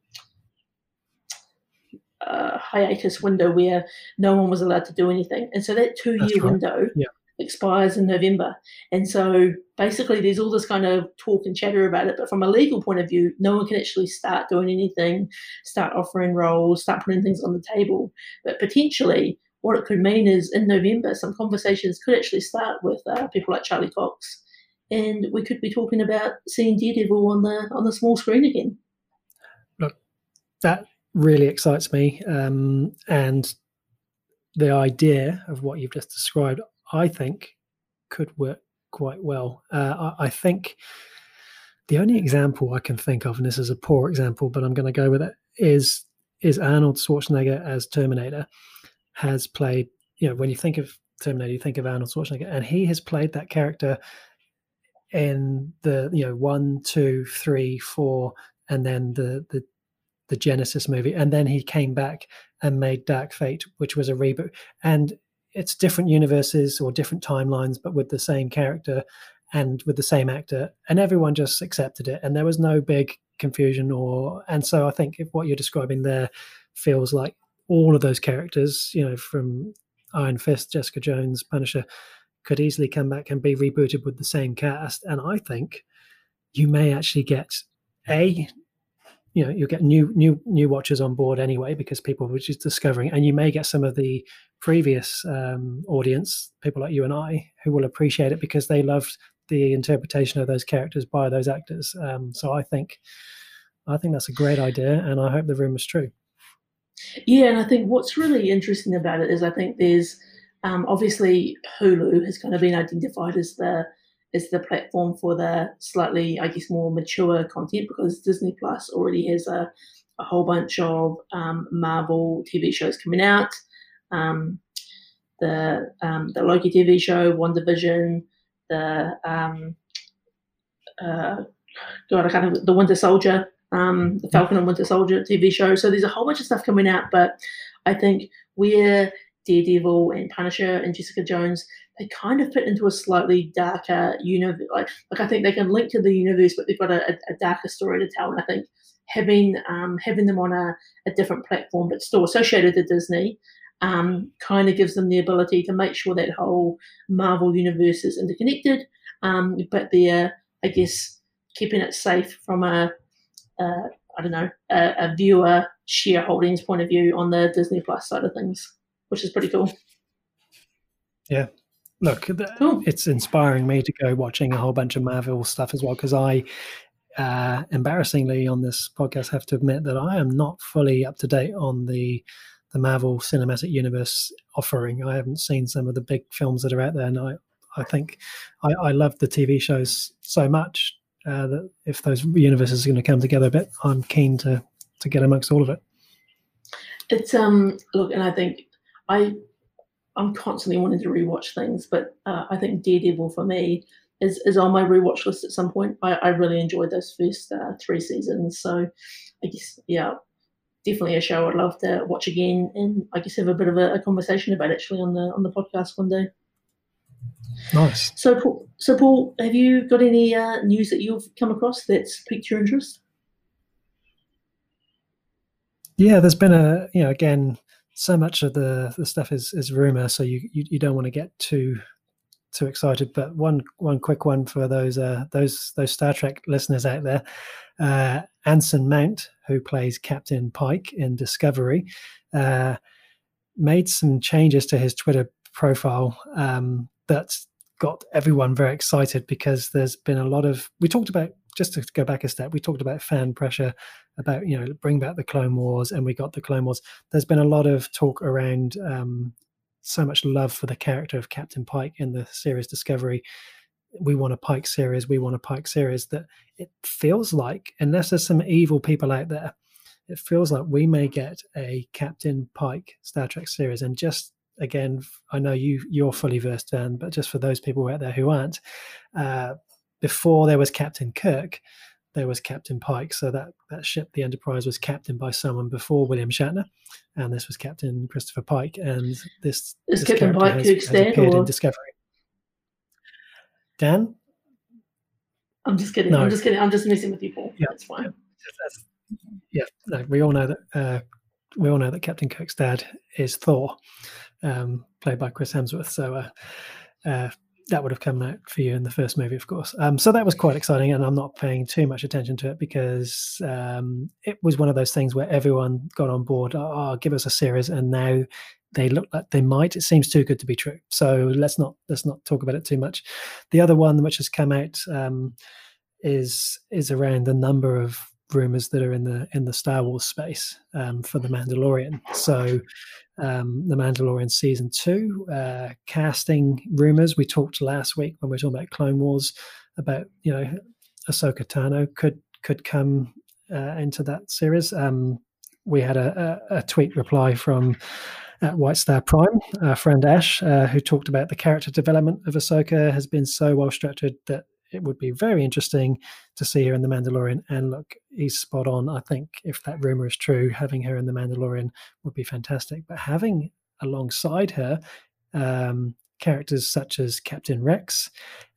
Uh, hiatus window where no one was allowed to do anything, and so that two-year That's right. window yeah. expires in November, and so basically there's all this kind of talk and chatter about it, but from a legal point of view, no one can actually start doing anything, start offering roles, start putting things on the table. But potentially what it could mean is in November some conversations could actually start with uh, people like Charlie Cox, and we could be talking about seeing Daredevil on the on the small screen again. Look, that really excites me, um, and the idea of what you've just described, I think, could work quite well. Uh, I, I think the only example I can think of, and this is a poor example, but I'm going to go with it, is is Arnold Schwarzenegger as Terminator has played. You know, when you think of Terminator, you think of Arnold Schwarzenegger, and he has played that character in the you know one, two, three, four, and then the the. the Genesis movie, and then he came back and made Dark Fate, which was a reboot, and it's different universes or different timelines, but with the same character and with the same actor, and everyone just accepted it, and there was no big confusion. Or and so I think if what you're describing there feels like all of those characters, you know, from Iron Fist, Jessica Jones, Punisher, could easily come back and be rebooted with the same cast, and I think you may actually get a you know, you'll get new new new watchers on board anyway, because people were just discovering, and you may get some of the previous um, audience, people like you and I, who will appreciate it because they loved the interpretation of those characters by those actors. Um, so I think I think that's a great idea, and I hope the rumor's true. Yeah, and I think what's really interesting about it is I think there's um, obviously Hulu has kind of been identified as the is the platform for the slightly, I guess, more mature content, because Disney Plus already has a, a whole bunch of um, Marvel T V shows coming out. Um, the um, the Loki T V show, WandaVision, the um, uh, God, I can't remember, the Winter Soldier, um, the Falcon and Winter Soldier T V show. So there's a whole bunch of stuff coming out, but I think where Daredevil and Punisher and Jessica Jones, they kind of fit into a slightly darker universe. Like, like I think they can link to the universe, but they've got a, a darker story to tell. And I think having um, having them on a, a different platform but still associated to Disney um, kind of gives them the ability to make sure that whole Marvel universe is interconnected, um, but they're, I guess, keeping it safe from a, a I don't know, a, a viewer shareholdings point of view on the Disney Plus side of things, which is pretty cool. Yeah. Look, cool. It's inspiring me to go watching a whole bunch of Marvel stuff as well, because I, uh, embarrassingly on this podcast, have to admit that I am not fully up to date on the the Marvel Cinematic Universe offering. I haven't seen some of the big films that are out there, and I, I think I, I love the T V shows so much uh, that if those universes are going to come together a bit, I'm keen to, to get amongst all of it. It's, um look, and I think I... I'm constantly wanting to rewatch things, but uh, I think Daredevil for me is, is on my rewatch list at some point. I, I really enjoyed those first uh, three seasons, so I guess, yeah, definitely a show I'd love to watch again, and I guess have a bit of a, a conversation about actually on the on the podcast one day. Nice. So, Paul, so Paul, have you got any uh, news that you've come across that's piqued your interest? Yeah, there's been a, you know, again, so much of the, the stuff is, is rumor, so you, you, you don't want to get too too excited. But one one quick one for those uh, those those Star Trek listeners out there: uh, Anson Mount, who plays Captain Pike in Discovery, uh, made some changes to his Twitter profile um, that got everyone very excited, because there's been a lot of we talked about. Just to go back a step, we talked about fan pressure, about, you know, bring back the Clone Wars, and we got the Clone Wars. There's been a lot of talk around um, so much love for the character of Captain Pike in the series Discovery. We want a Pike series, we want a Pike series, that it feels like, unless there's some evil people out there, it feels like we may get a Captain Pike Star Trek series. And just, again, I know you, you're fully versed in, but just for those people out there who aren't, uh, before there was Captain Kirk, there was Captain Pike. So that, that ship, the Enterprise, was captained by someone before William Shatner, and this was Captain Christopher Pike. And this, this Captain Pike has, Kirk's has appeared or... in Discovery. Dan? I'm just kidding. No. I'm just kidding. I'm just messing with you, Paul. Yeah, that's fine. That's, yeah, no, we all know that. Uh, we all know that Captain Kirk's dad is Thor, um, played by Chris Hemsworth. So. Uh, uh, That would have come out for you in the first movie, of course. Um, so that was quite exciting, and I'm not paying too much attention to it, because um, it was one of those things where everyone got on board, oh, give us a series, and now they look like they might. It seems too good to be true. So let's not let's not talk about it too much. The other one which has come out um, is is around the number of rumors that are in the in the Star Wars space um, for the Mandalorian. So um, the Mandalorian season two uh, casting rumors. We talked last week when we were talking about Clone Wars about, you know, Ahsoka Tano could could come uh, into that series. Um, we had a, a, a tweet reply from at White Star Prime, our friend Ash, uh, who talked about the character development of Ahsoka has been so well structured that it would be very interesting to see her in The Mandalorian. And look, he's spot on. I think if that rumor is true, having her in The Mandalorian would be fantastic. But having alongside her um, characters such as Captain Rex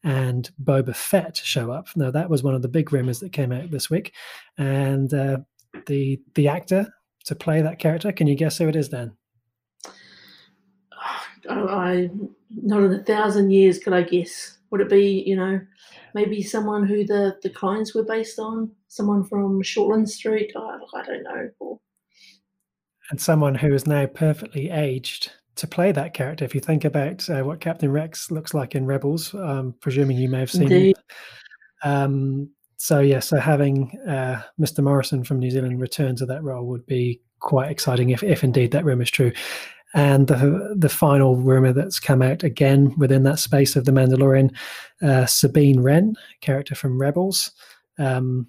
and Boba Fett show up. Now, that was one of the big rumors that came out this week. And uh, the the actor to play that character, can you guess who it is, Dan? Oh, I, not in a thousand years could I guess. Would it be, you know, maybe someone who the, the clones were based on? Someone from Shortland Street? Oh, I don't know. Or... And someone who is now perfectly aged to play that character. If you think about uh, what Captain Rex looks like in Rebels, um, presuming you may have seen it. Um, so, yeah, so having uh, Mister Morrison from New Zealand return to that role would be quite exciting, if, if indeed that rumour is true. And the the final rumor that's come out again within that space of the Mandalorian, uh, Sabine Wren, character from Rebels, um,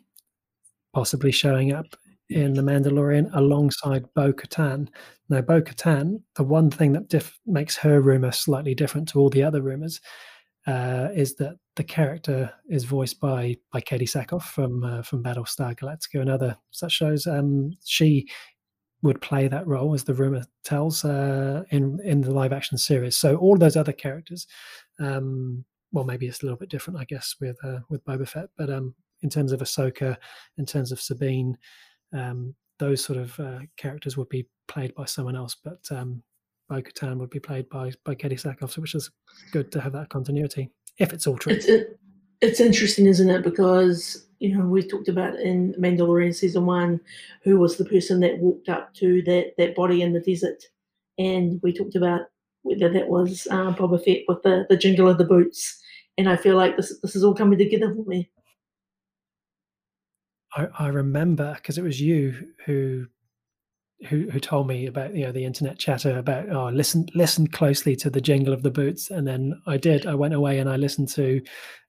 possibly showing up in the Mandalorian alongside Bo-Katan. Now, Bo-Katan, the one thing that diff- makes her rumor slightly different to all the other rumors uh, is that the character is voiced by by Katie Sackhoff from uh, from Battlestar Galactica and other such shows. Um, she would play that role, as the rumor tells, uh, in in the live action series. So all those other characters, um, well, maybe it's a little bit different, I guess, with uh, with Boba Fett, but um, in terms of Ahsoka, in terms of Sabine, um, those sort of uh, characters would be played by someone else, but um, Bo-Katan would be played by by Katie Sackhoff, which is good to have that continuity, if it's all true. It's, it, it's interesting, isn't it? Because, you know, we talked about in Mandalorian season one, who was the person that walked up to that, that body in the desert, and we talked about whether that was uh, Boba Fett with the, the jingle of the boots, and I feel like this this is all coming together for me. I, I remember, because it was you who... Who, who told me about, you know, the internet chatter about, oh, listen listen closely to the jingle of the boots. And then I did. I went away and I listened to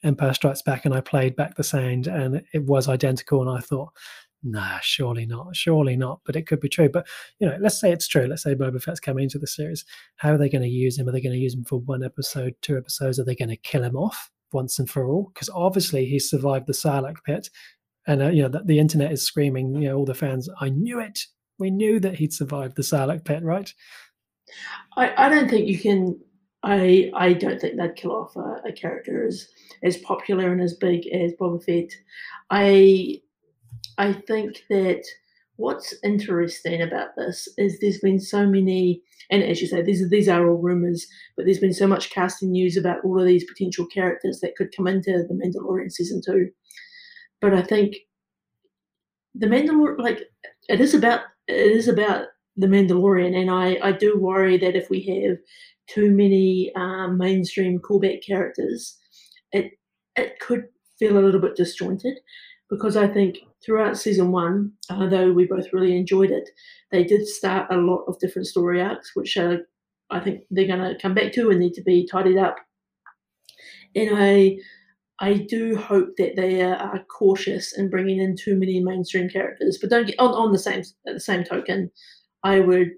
Empire Strikes Back and I played back the sound, and it was identical. And I thought, nah, surely not, surely not. But it could be true. But, you know, let's say it's true. Let's say Boba Fett's coming into the series. How are they going to use him? Are they going to use him for one episode, two episodes? Are they going to kill him off once and for all? Because obviously he survived the Sarlacc pit. And, uh, you know, the, the internet is screaming, you know, all the fans, I knew it. We knew that he'd survived the Sarlacc pit, right? I, I don't think you can. I I don't think they'd kill off a, a character as as popular and as big as Boba Fett. I I think that what's interesting about this is there's been so many, and as you say, these these are all rumours, but there's been so much casting news about all of these potential characters that could come into the Mandalorian season two. But I think the Mandalorian, like. It is about it is about the Mandalorian, and I, I do worry that if we have too many um, mainstream callback characters, it it could feel a little bit disjointed, because I think throughout season one, although we both really enjoyed it, they did start a lot of different story arcs, which are, I think they're going to come back to and need to be tidied up. And I I do hope that they are cautious in bringing in too many mainstream characters, but don't get on, on the same at the same token. I would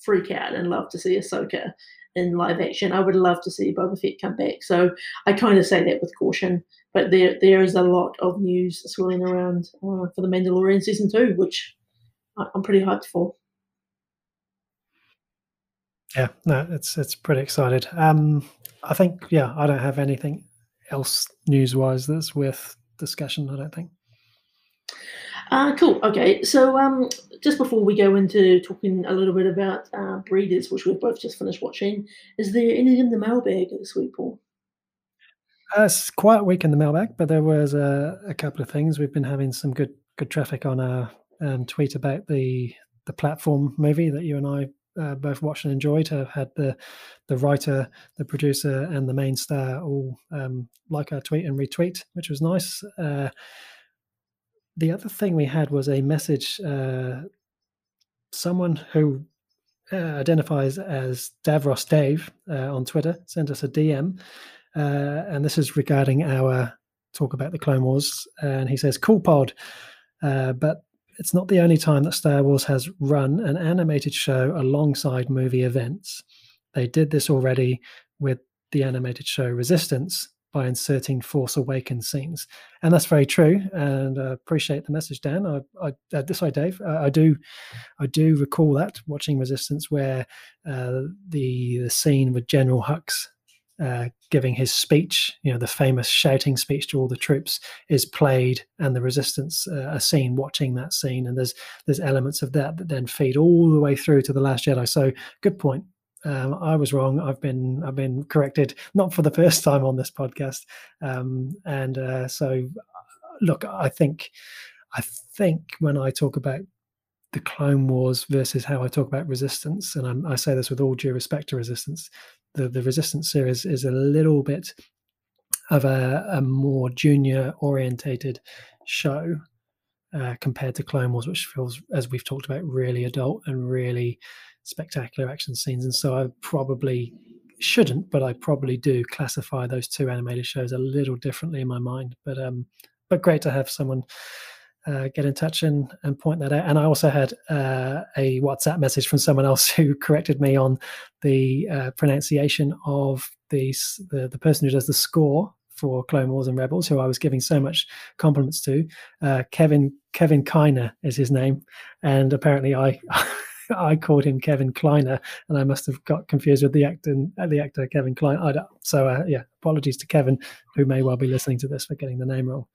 freak out and love to see Ahsoka in live action. I would love to see Boba Fett come back. So I kind of say that with caution, but there there is a lot of news swirling around uh, for the Mandalorian season two, which I'm pretty hyped for. Yeah, no, it's it's pretty excited. Um, I think yeah, I don't have anything else news-wise that's worth discussion, I don't think. Uh, cool. Okay. So um, just before we go into talking a little bit about uh, Breeders, which we've both just finished watching, is there anything in the mailbag this week, Paul? Uh, it's quite a week in the mailbag, but there was a, a couple of things. We've been having some good good traffic on our um, tweet about the the platform movie that you and I Uh, both watched and enjoyed. I've had the the writer, the producer, and the main star all um, like our tweet and retweet, which was nice. Uh, the other thing we had was a message. Uh, someone who uh, identifies as Davros Dave uh, on Twitter sent us a D M, uh, and this is regarding our talk about the Clone Wars. And he says, "Cool pod, uh, but." It's not the only time that Star Wars has run an animated show alongside movie events. They did this already with the animated show Resistance by inserting Force Awakens scenes. And that's very true. And I appreciate the message, Dan. I, I, uh, this way, Dave, uh, I do I do recall that, watching Resistance, where uh, the, the scene with General Hux uh, giving his speech, you know, the famous shouting speech to all the troops, is played, and the Resistance uh, are seen watching that scene, and there's there's elements of that that then feed all the way through to The Last Jedi. So good point. Um, I was wrong. I've been I've been corrected, not for the first time on this podcast. Um, and uh, so, look, I think I think when I talk about the Clone Wars versus how I talk about Resistance, and I'm, I say this with all due respect to Resistance, The, the Resistance series is a little bit of a, a more junior-orientated show uh, compared to Clone Wars, which feels, as we've talked about, really adult and really spectacular action scenes. And so I probably shouldn't, but I probably do classify those two animated shows a little differently in my mind. But um, but great to have someone uh, get in touch and, and point that out. And I also had uh, a WhatsApp message from someone else who corrected me on the uh, pronunciation of the, the the person who does the score for Clone Wars and Rebels, who I was giving so much compliments to, uh, Kevin Kevin Kiner is his name, and apparently I I called him Kevin Kleiner, and I must have got confused with the actor the actor Kevin Klein. I don't, so uh, yeah, apologies to Kevin, who may well be listening to this, for getting the name wrong.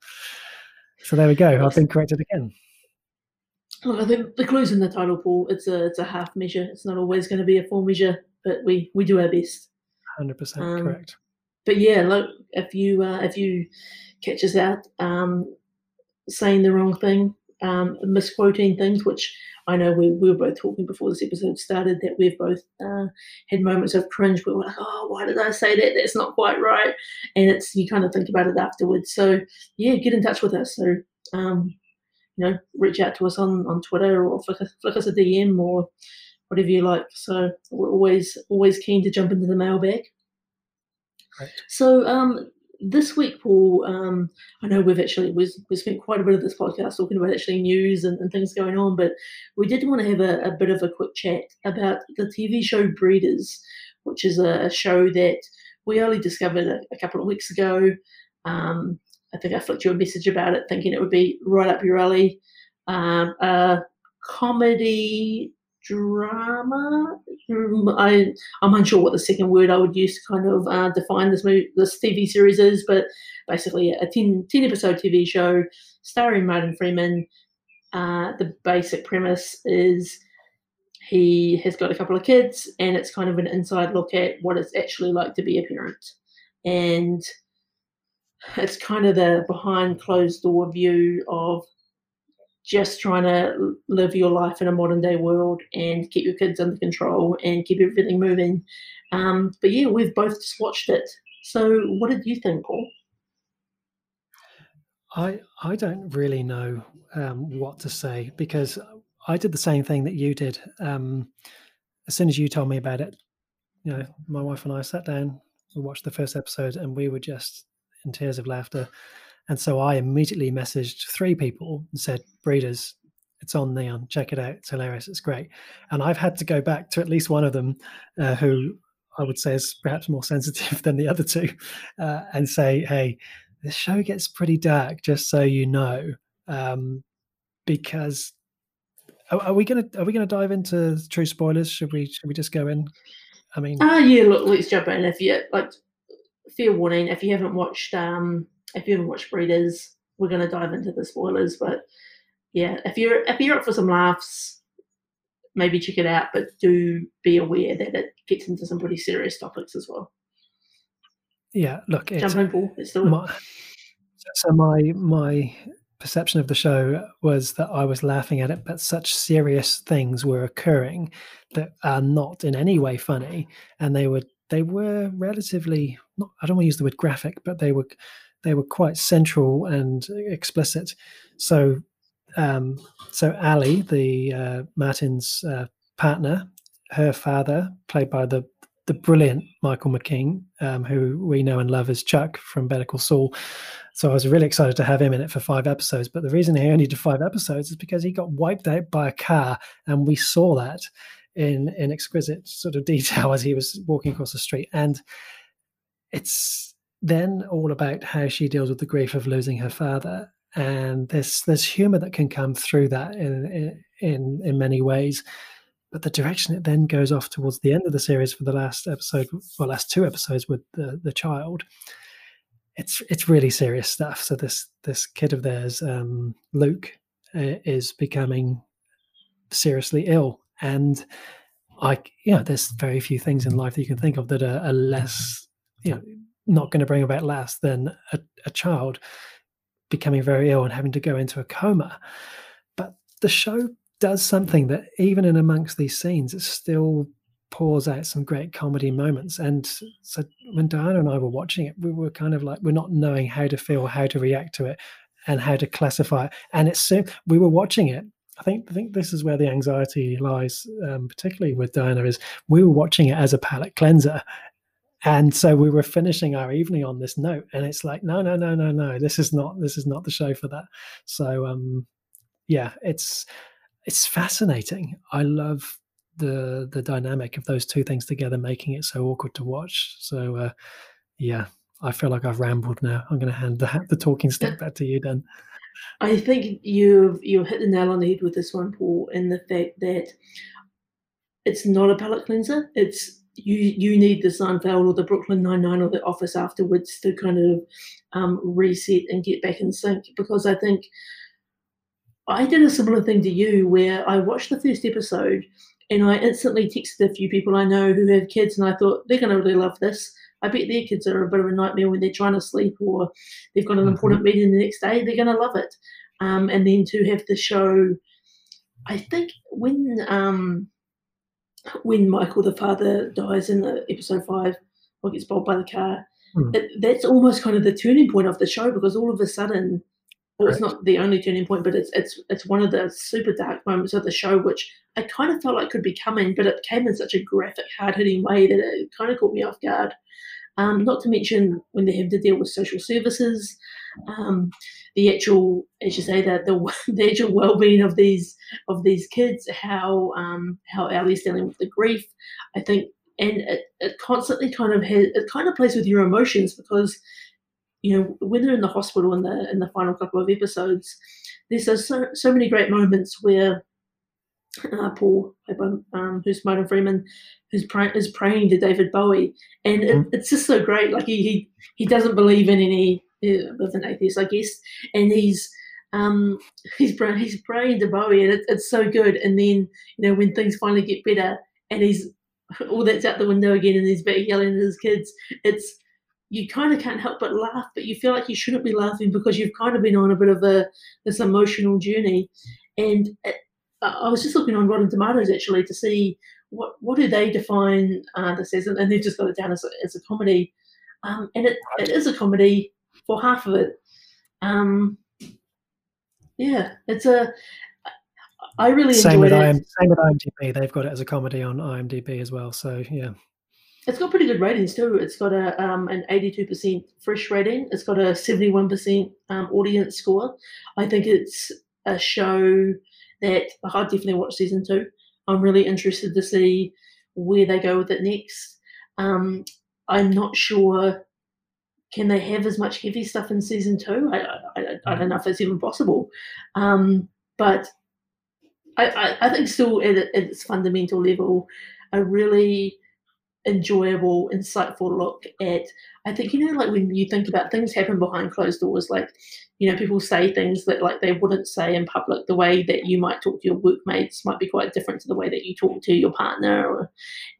So there we go. I've been corrected again. I think the clue's in the title, Paul. It's a it's a half measure. It's not always going to be a full measure, but we we do our best. Hundred percent correct. But yeah, look, if you uh, if you catch us out um, saying the wrong thing, um, misquoting things, which I know we, we were both talking before this episode started that we've both uh, had moments of cringe where we're like, oh, why did I say that? That's not quite right. And it's you kind of think about it afterwards. So yeah, get in touch with us. So um, you know, reach out to us on, on Twitter or flick, flick us a D M or whatever you like. So we're always always keen to jump into the mailbag. Right. So um, this week, Paul, um, I know we've actually we've, we've spent quite a bit of this podcast talking about actually news and, and things going on, but we did want to have a, a bit of a quick chat about the T V show Breeders, which is a, a show that we only discovered a, a couple of weeks ago. Um, I think I flicked you a message about it, thinking it would be right up your alley. Um, a comedy drama. I, I'm unsure what the second word I would use to kind of uh, define this movie, this T V series is, but basically a ten, ten episode T V show starring Martin Freeman. Uh, the basic premise is he has got a couple of kids, and it's kind of an inside look at what it's actually like to be a parent. And it's kind of the behind closed door view of just trying to live your life in a modern day world and keep your kids under control and keep everything moving. Um, but yeah, we've both just watched it. So what did you think, Paul? I I don't really know um, what to say, because I did the same thing that you did. Um, as soon as you told me about it, you know, my wife and I sat down, we watched the first episode, and we were just in tears of laughter. And so I immediately messaged three people and said, Breeders, it's on Neon, check it out, it's hilarious, it's great. And I've had to go back to at least one of them, uh, who I would say is perhaps more sensitive than the other two, uh, and say, hey, this show gets pretty dark, just so you know, um, because are, are we going to are we going to dive into true spoilers? Should we should we just go in? I mean, ah, uh, yeah, look, let's jump in. If you like, fair warning, if you haven't watched. Um... If you haven't watched Breeders, we're going to dive into the spoilers. But yeah, if you're if you're up for some laughs, maybe check it out. But do be aware that it gets into some pretty serious topics as well. Yeah, look, it's, jump in, Paul. It's still my, so my my perception of the show was that I was laughing at it, but such serious things were occurring that are not in any way funny, and they were they were relatively not, I don't want to use the word graphic, but they were. They were quite central and explicit. So, um, so Ali, the uh, Martin's uh, partner, her father, played by the the brilliant Michael McKean, um, who we know and love as Chuck from Better Call Saul. So I was really excited to have him in it for five episodes. But the reason he only did five episodes is because he got wiped out by a car, and we saw that in in exquisite sort of detail as he was walking across the street. And it's then all about how she deals with the grief of losing her father, and there's there's humor that can come through that in in in many ways. But the direction it then goes off towards the end of the series for the last episode, well, last two episodes with the the child, it's it's really serious stuff. So this this kid of theirs, um, Luke, uh, is becoming seriously ill, and I you know, there's very few things in life that you can think of that are, are less you know. not going to bring about less than a, a child becoming very ill and having to go into a coma. But the show does something that even in amongst these scenes, it still pours out some great comedy moments. And so when Diana and I were watching it, we were kind of like, we're not knowing how to feel, how to react to it, and how to classify it. And it's we were watching it. I think I think this is where the anxiety lies, um, particularly with Diana, is we were watching it as a palate cleanser. And so we were finishing our evening on this note, and it's like, no, no, no, no, no, this is not, this is not the show for that. So, um, yeah, it's, it's fascinating. I love the the dynamic of those two things together, making it so awkward to watch. So uh, yeah, I feel like I've rambled now. I'm going to hand the, the talking stick back to you, Dan. I think you've you've hit the nail on the head with this one, Paul, in the fact that it's not a palate cleanser. It's you you need the Seinfeld or the Brooklyn Nine-Nine or the Office afterwards to kind of um, reset and get back in sync, because I think I did a similar thing to you where I watched the first episode and I instantly texted a few people I know who have kids, and I thought, they're going to really love this. I bet their kids are a bit of a nightmare when they're trying to sleep or they've got an important meeting the next day. They're going to love it. Um, and then to have the show, I think when um, when Michael, the father, dies in the episode five or gets bowled by the car, mm. it, that's almost kind of the turning point of the show, because all of a sudden, well, it's not the only turning point, but it's it's it's one of the super dark moments of the show, which I kind of felt like could be coming, but it came in such a graphic, hard-hitting way that it kind of caught me off guard. Um, not to mention when they have to deal with social services, um, the actual, as you say, that the, the actual well-being of these of these kids, how um, how Ali's dealing with the grief, I think, and it, it constantly kind of has, it kind of plays with your emotions, because you know, when they're in the hospital in the in the final couple of episodes, there's so so many great moments where uh, Paul, um, who's Martin Freeman, who's pray, is praying to David Bowie, and it, it's just so great. Like he he, he doesn't believe in any uh, with an atheist, I guess, and he's um he's praying he's praying to Bowie, and it, it's so good. And then you know when things finally get better, and he's all that's out the window again, and he's back yelling at his kids. It's you kind of can't help but laugh, but you feel like you shouldn't be laughing because you've kind of been on a bit of a this emotional journey. And it, I was just looking on Rotten Tomatoes actually to see what what do they define uh, this as, and they've just got it down as a, as a comedy. Um, and it, it is a comedy for half of it. Um, yeah, it's a. I really same enjoyed with it. Same with IMDb, they've got it as a comedy on IMDb as well. So yeah. It's got pretty good ratings too. It's got a um, an eighty-two percent fresh rating. It's got a seventy-one percent um, audience score. I think it's a show that like, I definitely watch season two. I'm really interested to see where they go with it next. Um, I'm not sure, can they have as much heavy stuff in season two? I I, I don't know if that's even possible. Um, but I, I, I think still at, at its fundamental level, a really enjoyable, insightful look at, I think, you know, like when you think about things happen behind closed doors, like, you know, people say things that like they wouldn't say in public. The way that you might talk to your workmates might be quite different to the way that you talk to your partner. Or,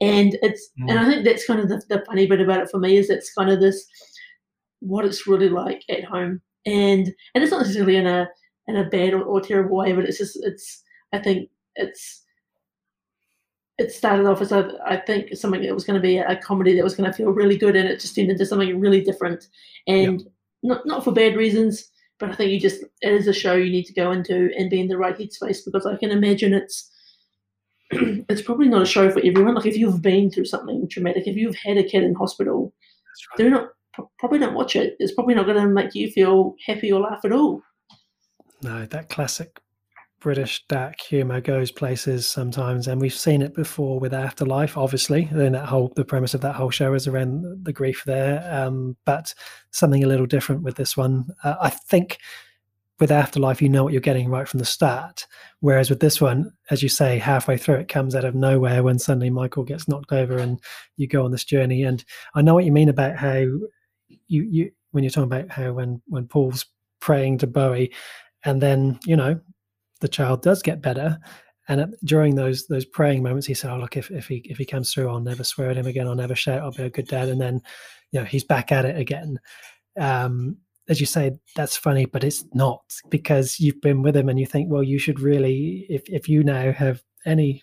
and it's, mm. and I think that's kind of the, the funny bit about it for me is it's kind of this, what it's really like at home. And, and it's not necessarily in a, in a bad or, or terrible way, but it's just, it's, I think it's, it started off as, a, I think, something that was going to be a comedy that was going to feel really good, and it just turned into something really different. And yep. not not for bad reasons, but I think you just, it is a show you need to go into and be in the right headspace, because I can imagine it's it's probably not a show for everyone. Like if you've been through something traumatic, if you've had a kid in hospital, right. do not probably don't watch it. It's probably not going to make you feel happy or laugh at all. No, that classic British D A C humour goes places sometimes, and we've seen it before with Afterlife, obviously. Then that whole the premise of that whole show is around the grief there, um, but something a little different with this one. Uh, I think with Afterlife, you know what you're getting right from the start, whereas with this one, as you say, halfway through it comes out of nowhere when suddenly Michael gets knocked over and you go on this journey. And I know what you mean about how you you when you're talking about how when when Paul's praying to Bowie, and then you know. the child does get better, and at, during those those praying moments he said, oh look, if, if he if he comes through, I'll never swear at him again, I'll never shout, I'll be a good dad. And then you know he's back at it again. Um as you say, that's funny, but it's not, because you've been with him and you think, well, you should really, if if you now have any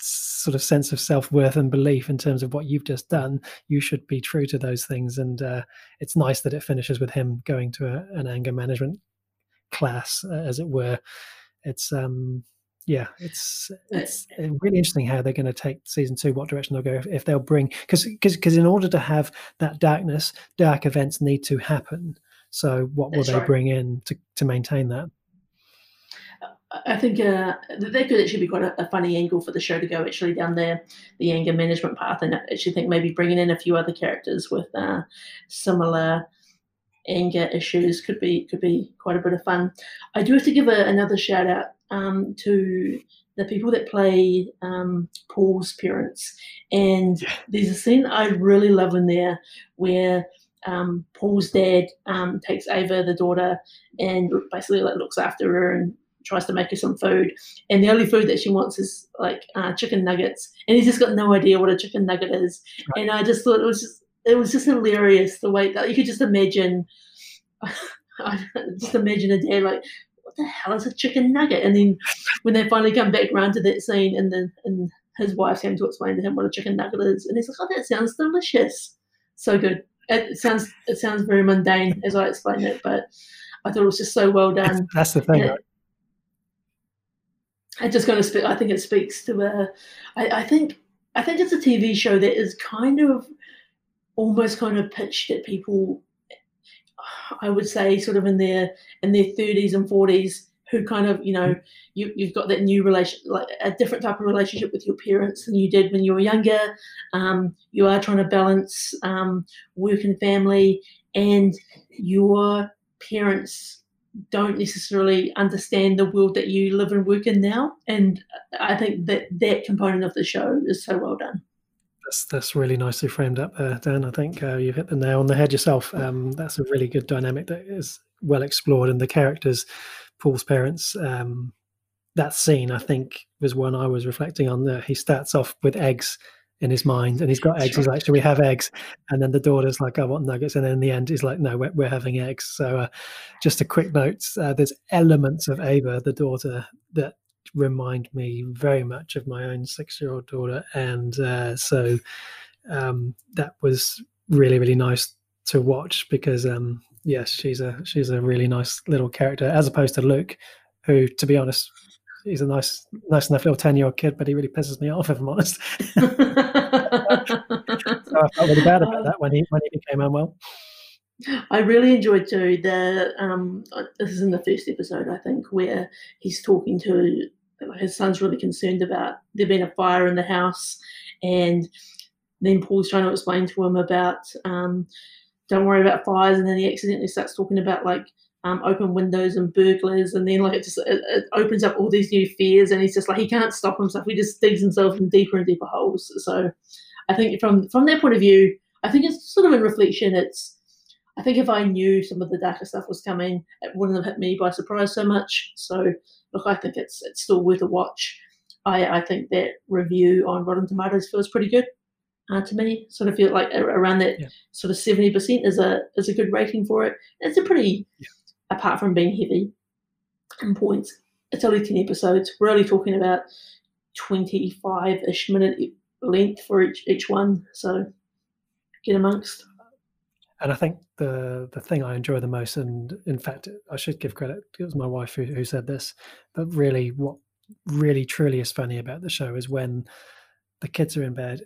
sort of sense of self-worth and belief in terms of what you've just done, you should be true to those things. And uh, it's nice that it finishes with him going to a, an anger management class, uh, as it were. It's um yeah it's it's really interesting how they're going to take season two, what direction they'll go, if, if they'll bring, because because in order to have that darkness, dark events need to happen. So what will That's they right. bring in to, to maintain that? I think uh, that could actually be quite a, a funny angle for the show to go actually down there, the anger management path, and I actually think maybe bringing in a few other characters with uh, similar anger issues could be could be quite a bit of fun. I do have to give a, another shout out um, to the people that play um, Paul's parents, and yeah. There's a scene I really love in there where um, Paul's dad um, takes Ava, the daughter, and basically like looks after her and tries to make her some food, and the only food that she wants is like uh, chicken nuggets, and he's just got no idea what a chicken nugget is. Right. And I just thought it was just it was just hilarious the way that you could just imagine, just imagine a dad like, what the hell is a chicken nugget? And then when they finally come back around to that scene, and then and his wife's having to explain to him what a chicken nugget is, and he's like, oh, that sounds delicious. So good. It sounds it sounds very mundane as I explained it, but I thought it was just so well done. That's, that's the thing. Right? I just going to speak. I think it speaks to a. I, I think I think it's a T V show that is kind of, almost kind of pitched at people. I would say sort of in their in their thirties and forties, who kind of you know you you've got that new relation, like a different type of relationship with your parents than you did when you were younger. Um, you are trying to balance um, work and family, and your parents don't necessarily understand the world that you live and work in now, and I think that that component of the show is so well done. That's that's really nicely framed up there, Dan. I think uh, you've hit the nail on the head yourself. Um, that's a really good dynamic that is well explored, and the characters, Paul's parents, um, that scene I think was one I was reflecting on. That he starts off with eggs in his mind, and he's got eggs. He's like, "Should we have eggs?" And then the daughter's like, "I want nuggets." And then in the end, he's like, "No, we're, we're having eggs." So, uh, just a quick note: uh, there's elements of Ava, the daughter, that remind me very much of my own six-year-old daughter, and uh, so um, that was really, really nice to watch because, um, yes, she's a she's a really nice little character, as opposed to Luke, who, to be honest, he's a nice, nice enough little ten-year-old kid, but he really pisses me off, if I'm honest. So I felt really bad about that when he when he became unwell. I really enjoyed too the um, this is in the first episode, I think, where he's talking to his son's really concerned about there being a fire in the house, and then Paul's trying to explain to him about um, don't worry about fires, and then he accidentally starts talking about like. Um, open windows and burglars, and then like it just it, it opens up all these new fears, and he's just like he can't stop himself. He just digs himself in deeper and deeper holes. So, I think from from that point of view, I think it's sort of in reflection. It's I think if I knew some of the darker stuff was coming, it wouldn't have hit me by surprise so much. So, look, I think it's it's still worth a watch. I, I think that review on Rotten Tomatoes feels pretty good uh, to me. Sort of feel like around that yeah. sort of seventy percent is a is a good rating for it. It's a pretty yeah. apart from being heavy in points, it's only ten episodes. We're only talking about twenty-five-ish minute length for each each one. So get amongst. And I think the the thing I enjoy the most, and in fact, I should give credit. It was my wife who, who said this, but really, what really truly is funny about the show is when the kids are in bed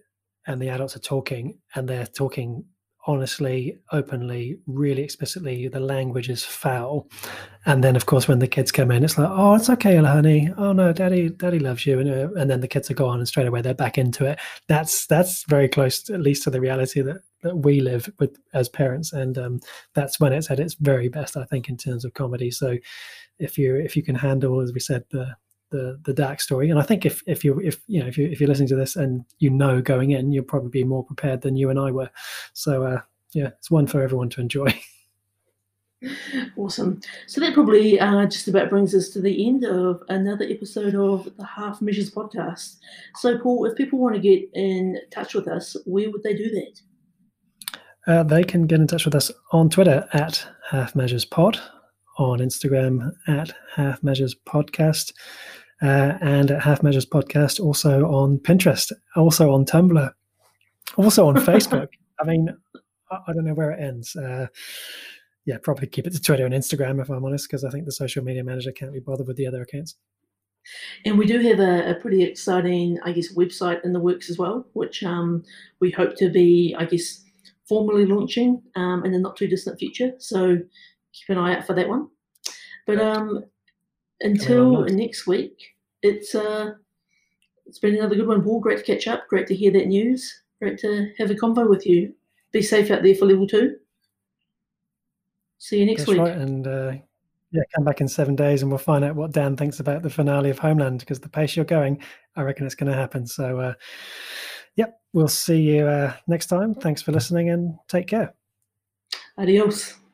and the adults are talking, and they're talking. Honestly, openly, really explicitly, the language is foul. And then, of course, when the kids come in, it's like, oh, it's okay, honey. Oh, no, daddy daddy loves you. And, uh, and then the kids are gone, and straight away they're back into it. That's that's very close, to, at least to the reality that, that we live with as parents. And um, that's when it's at its very best, I think, in terms of comedy. So if you if you can handle, as we said, the the the dark story, and I think if if you if you know if you if you're listening to this and you know going in, you'll probably be more prepared than you and I were. So uh, yeah, it's one for everyone to enjoy. Awesome. So that probably uh, just about brings us to the end of another episode of the Half Measures podcast. So Paul, if people want to get in touch with us, where would they do that? Uh, they can get in touch with us on Twitter at Half Measures Pod. On Instagram at Half Measures Podcast uh, and at Half Measures Podcast, also on Pinterest, also on Tumblr, also on Facebook. I mean, I, I don't know where it ends. Uh, yeah, probably keep it to Twitter and Instagram if I'm honest, because I think the social media manager can't be bothered with the other accounts. And we do have a, a pretty exciting, I guess, website in the works as well, which um, we hope to be, I guess, formally launching um, in the not too distant future. So keep an eye out for that one. But um, until next week, it's uh, it's been another good one, Paul. Great to catch up. Great to hear that news. Great to have a convo with you. Be safe out there for level two. See you next That's week. Right. And uh, yeah, come back in seven days and we'll find out what Dan thinks about the finale of Homeland, because the pace you're going, I reckon it's going to happen. So, uh, yep, we'll see you uh, next time. Thanks for listening and take care. Adios.